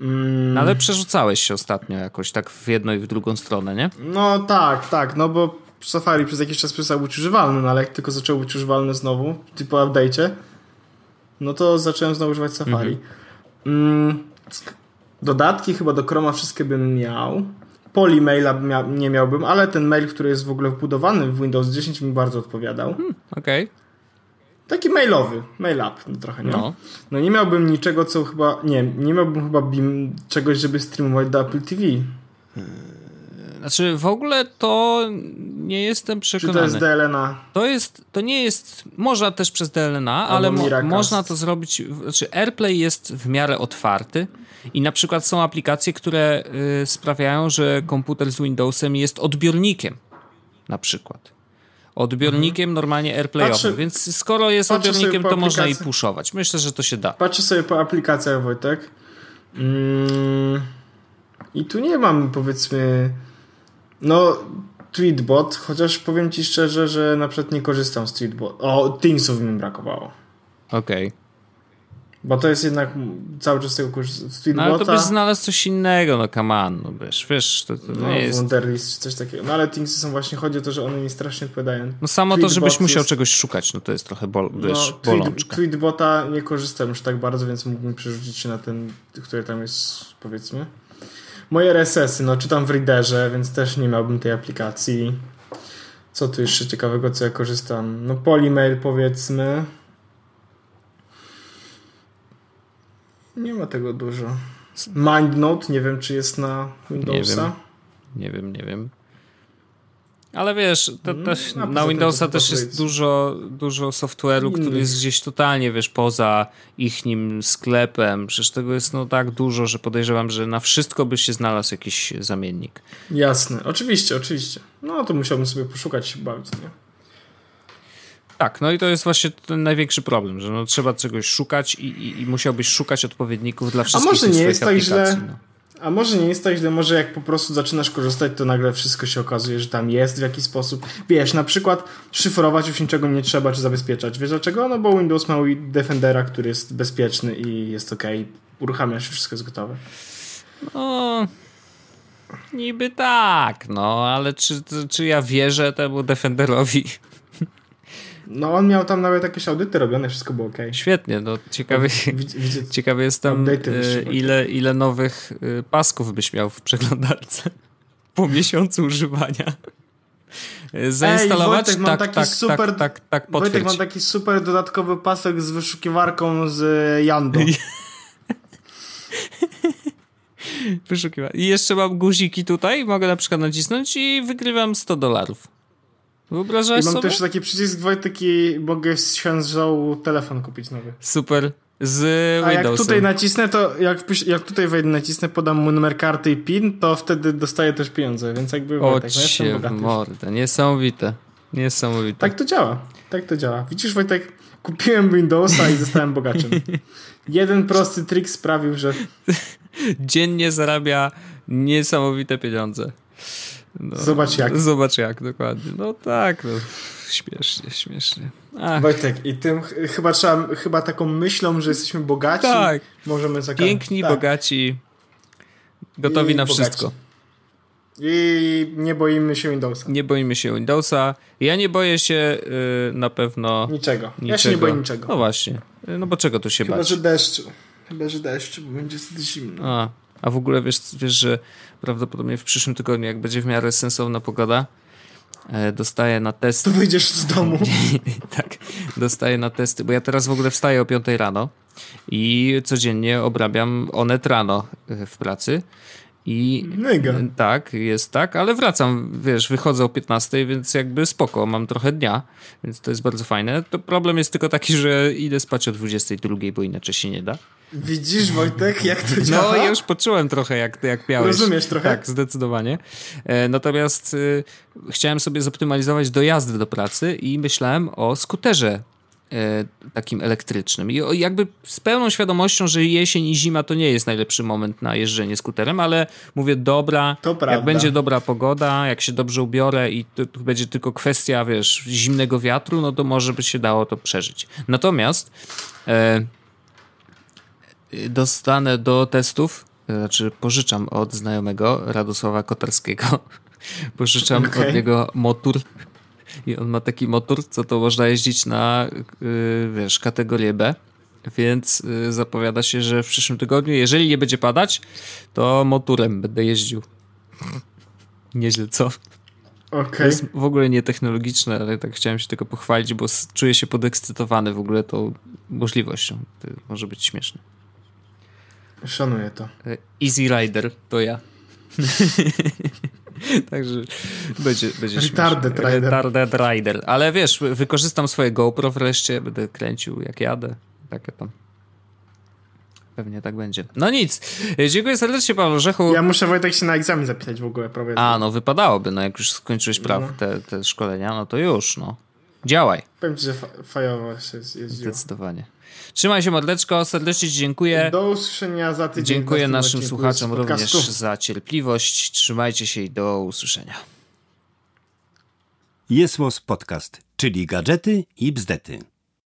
Mm. Ale przerzucałeś się ostatnio jakoś tak w jedną i w drugą stronę, nie? No tak, tak, no bo Safari przez jakiś czas przestał być używalny, no ale jak tylko zaczął być używalny znowu, typu po update'cie, no to zacząłem znowu używać Safari. Mm-hmm. Mm. Dodatki chyba do Chroma wszystkie bym miał. Polymaila mia- nie miałbym, ale ten mail, który jest w ogóle wbudowany w Windows dziesięć, mi bardzo odpowiadał. Hmm, okej. Okay. Taki mailowy, mail app, no trochę nie. No. no nie miałbym niczego, co chyba, nie, nie miałbym chyba BIM czegoś, żeby streamować do Apple T V. Znaczy w ogóle to nie jestem przekonany. Czy to jest D L N A? To jest, to nie jest, można też przez D L N A, albo ale mo- można to zrobić, znaczy AirPlay jest w miarę otwarty i na przykład są aplikacje, które y, sprawiają, że komputer z Windowsem jest odbiornikiem na przykład. Odbiornikiem mhm. normalnie AirPlayowym, patrzę, więc skoro jest odbiornikiem, to można i pushować. Myślę, że to się da. Patrzę sobie po aplikacjach, Wojtek. Mm. I tu nie mam, powiedzmy, no Tweetbot, chociaż powiem ci szczerze, że na przykład nie korzystam z Tweetbot. O, Teamsów mi brakowało. Okej. Okay. Bo to jest jednak cały czas tego korzystania. No ale to byś znalazł coś innego, no come on, no wiesz, wiesz to, to no, nie jest... Wunderlist czy coś takiego. No ale Thingsy są właśnie, chodzi o to, że one mi strasznie odpowiadają. No samo Tweetbot to, żebyś musiał jest... czegoś szukać, no to jest trochę bol, wiesz, no, bolączka. Tweetbota nie korzystam już tak bardzo, więc mógłbym przerzucić się na ten, który tam jest, powiedzmy. Moje R S S-y, no czytam w Readerze, więc też nie miałbym tej aplikacji. Co tu jeszcze ciekawego, co ja korzystam? No Polymail, powiedzmy. Nie ma tego dużo. MindNote, nie wiem czy jest na Windowsa. Nie wiem, nie wiem. Nie wiem. Ale wiesz, te, te, no, na Windowsa też jest być. dużo, dużo software'u, Innych. który jest gdzieś totalnie, wiesz, poza ich nim sklepem. Przecież tego jest no tak dużo, że podejrzewam, że na wszystko by się znalazł jakiś zamiennik. Jasne, oczywiście, oczywiście. No to musiałbym sobie poszukać się bardzo, nie? Tak, no i to jest właśnie ten największy problem, że no, trzeba czegoś szukać i, i, i musiałbyś szukać odpowiedników dla wszystkich tych swoich aplikacji. Źle, no. A może nie jest tak źle, może jak po prostu zaczynasz korzystać, to nagle wszystko się okazuje, że tam jest w jakiś sposób. Wiesz, na przykład szyfrować już niczego nie trzeba, czy zabezpieczać. Wiesz dlaczego? No bo Windows ma Defendera, który jest bezpieczny i jest okej. Okay. Uruchamiasz, wszystko jest gotowe. No... Niby tak, no, ale czy, czy ja wierzę temu Defenderowi? No on miał tam nawet jakieś audyty robione, wszystko było okej. Okay. Świetnie, no ciekawy, widzę, ciekawy jestem ile, ile nowych pasków byś miał w przeglądarce po miesiącu używania. Zainstalować? Ej, Wojtek, tak, taki tak, super, tak, tak, tak, potwierdź. Wojtek, mam taki super dodatkowy pasek z wyszukiwarką z Jando. Wyszukiwa. I jeszcze mam guziki tutaj, mogę na przykład nacisnąć i wygrywam sto dolarów. Wyobrażasz I mam sobie? Też taki przycisk, Wojtek, i mogę z żołu telefon kupić nowy. Super. Z Windowsem. A jak tutaj nacisnę, to jak, jak tutaj wejdę, nacisnę, podam mu numer karty i PIN, to wtedy dostaję też pieniądze, więc jakby Wojtek, o, no jestem bogaty. Morda. Niesamowite. Niesamowite. Tak to działa. Tak to działa. Widzisz, Wojtek, kupiłem Windowsa i zostałem bogaczem. Jeden prosty trik sprawił, że... Dziennie zarabia niesamowite pieniądze. No, zobacz jak. Zobacz jak, dokładnie. No tak, no. Śmiesznie, śmiesznie. Ach. Wojtek, i tym ch- chyba trzeba, chyba taką myślą, że jesteśmy bogaci, tak. Możemy zakończyć. Piękni, tak. Bogaci, gotowi I na bogaci. Wszystko. I nie boimy się Windowsa. Nie boimy się Windowsa. Ja nie boję się yy, na pewno niczego. niczego. Ja się nie boję niczego. No właśnie, no bo czego tu się chyba, bać? Chyba, że deszczu. Chyba, że deszczu, bo będzie wtedy zimno. A. A w ogóle wiesz, wiesz, że prawdopodobnie w przyszłym tygodniu, jak będzie w miarę sensowna pogoda, dostaję na testy. To wyjdziesz z domu. Tak, dostaję na testy, bo ja teraz w ogóle wstaję o piątej rano i codziennie obrabiam Onet rano w pracy I Mega. Tak, jest tak, ale wracam, wiesz, wychodzę o piętnastej, więc jakby spoko, mam trochę dnia, więc to jest bardzo fajne. To problem jest tylko taki, że idę spać o dwudziestej drugiej, bo inaczej się nie da. Widzisz, Wojtek, jak to działa? No, już poczułem trochę, jak, jak miałeś. Rozumiesz trochę? Tak, zdecydowanie. E, natomiast y, chciałem sobie zoptymalizować dojazdy do pracy i myślałem o skuterze takim elektrycznym. I jakby z pełną świadomością, że jesień i zima to nie jest najlepszy moment na jeżdżenie skuterem, ale mówię, dobra, to jak prawda. Będzie dobra pogoda, jak się dobrze ubiorę i tu, tu będzie tylko kwestia, wiesz, zimnego wiatru, no to może by się dało to przeżyć. Natomiast e, dostanę do testów, znaczy pożyczam od znajomego Radosława Kotarskiego, pożyczam okay. od niego motor. I on ma taki motor, co to można jeździć na, yy, wiesz, kategorię B, więc yy, zapowiada się, że w przyszłym tygodniu, jeżeli nie będzie padać, to motorem będę jeździł. Nieźle, co? Okay. To jest w ogóle nietechnologiczne, ale tak chciałem się tylko pochwalić, bo czuję się podekscytowany w ogóle tą możliwością. To może być śmieszne. Szanuję to. Easy Rider, to ja. Także będzie, będzie Retarded śmieszne. Rider. Retarded Rider. Ale wiesz, wykorzystam swoje GoPro wreszcie, będę kręcił jak jadę. Takie tam. Pewnie tak będzie. No nic. Dziękuję serdecznie, Paweł Rzechu. Ja muszę, Wojtek, się na egzamin zapisać w ogóle. Prawie. A, no wypadałoby, no jak już skończyłeś prawo te, te szkolenia, no to już, no. Działaj. Powiem ci, że fajowo się jeździło. Zdecydowanie. Trzymaj się, mordeczko, serdecznie ci dziękuję. Do usłyszenia za tydzień. Dziękuję naszym słuchaczom również za cierpliwość. Trzymajcie się i do usłyszenia. Jest podcast, czyli gadżety i bzdety.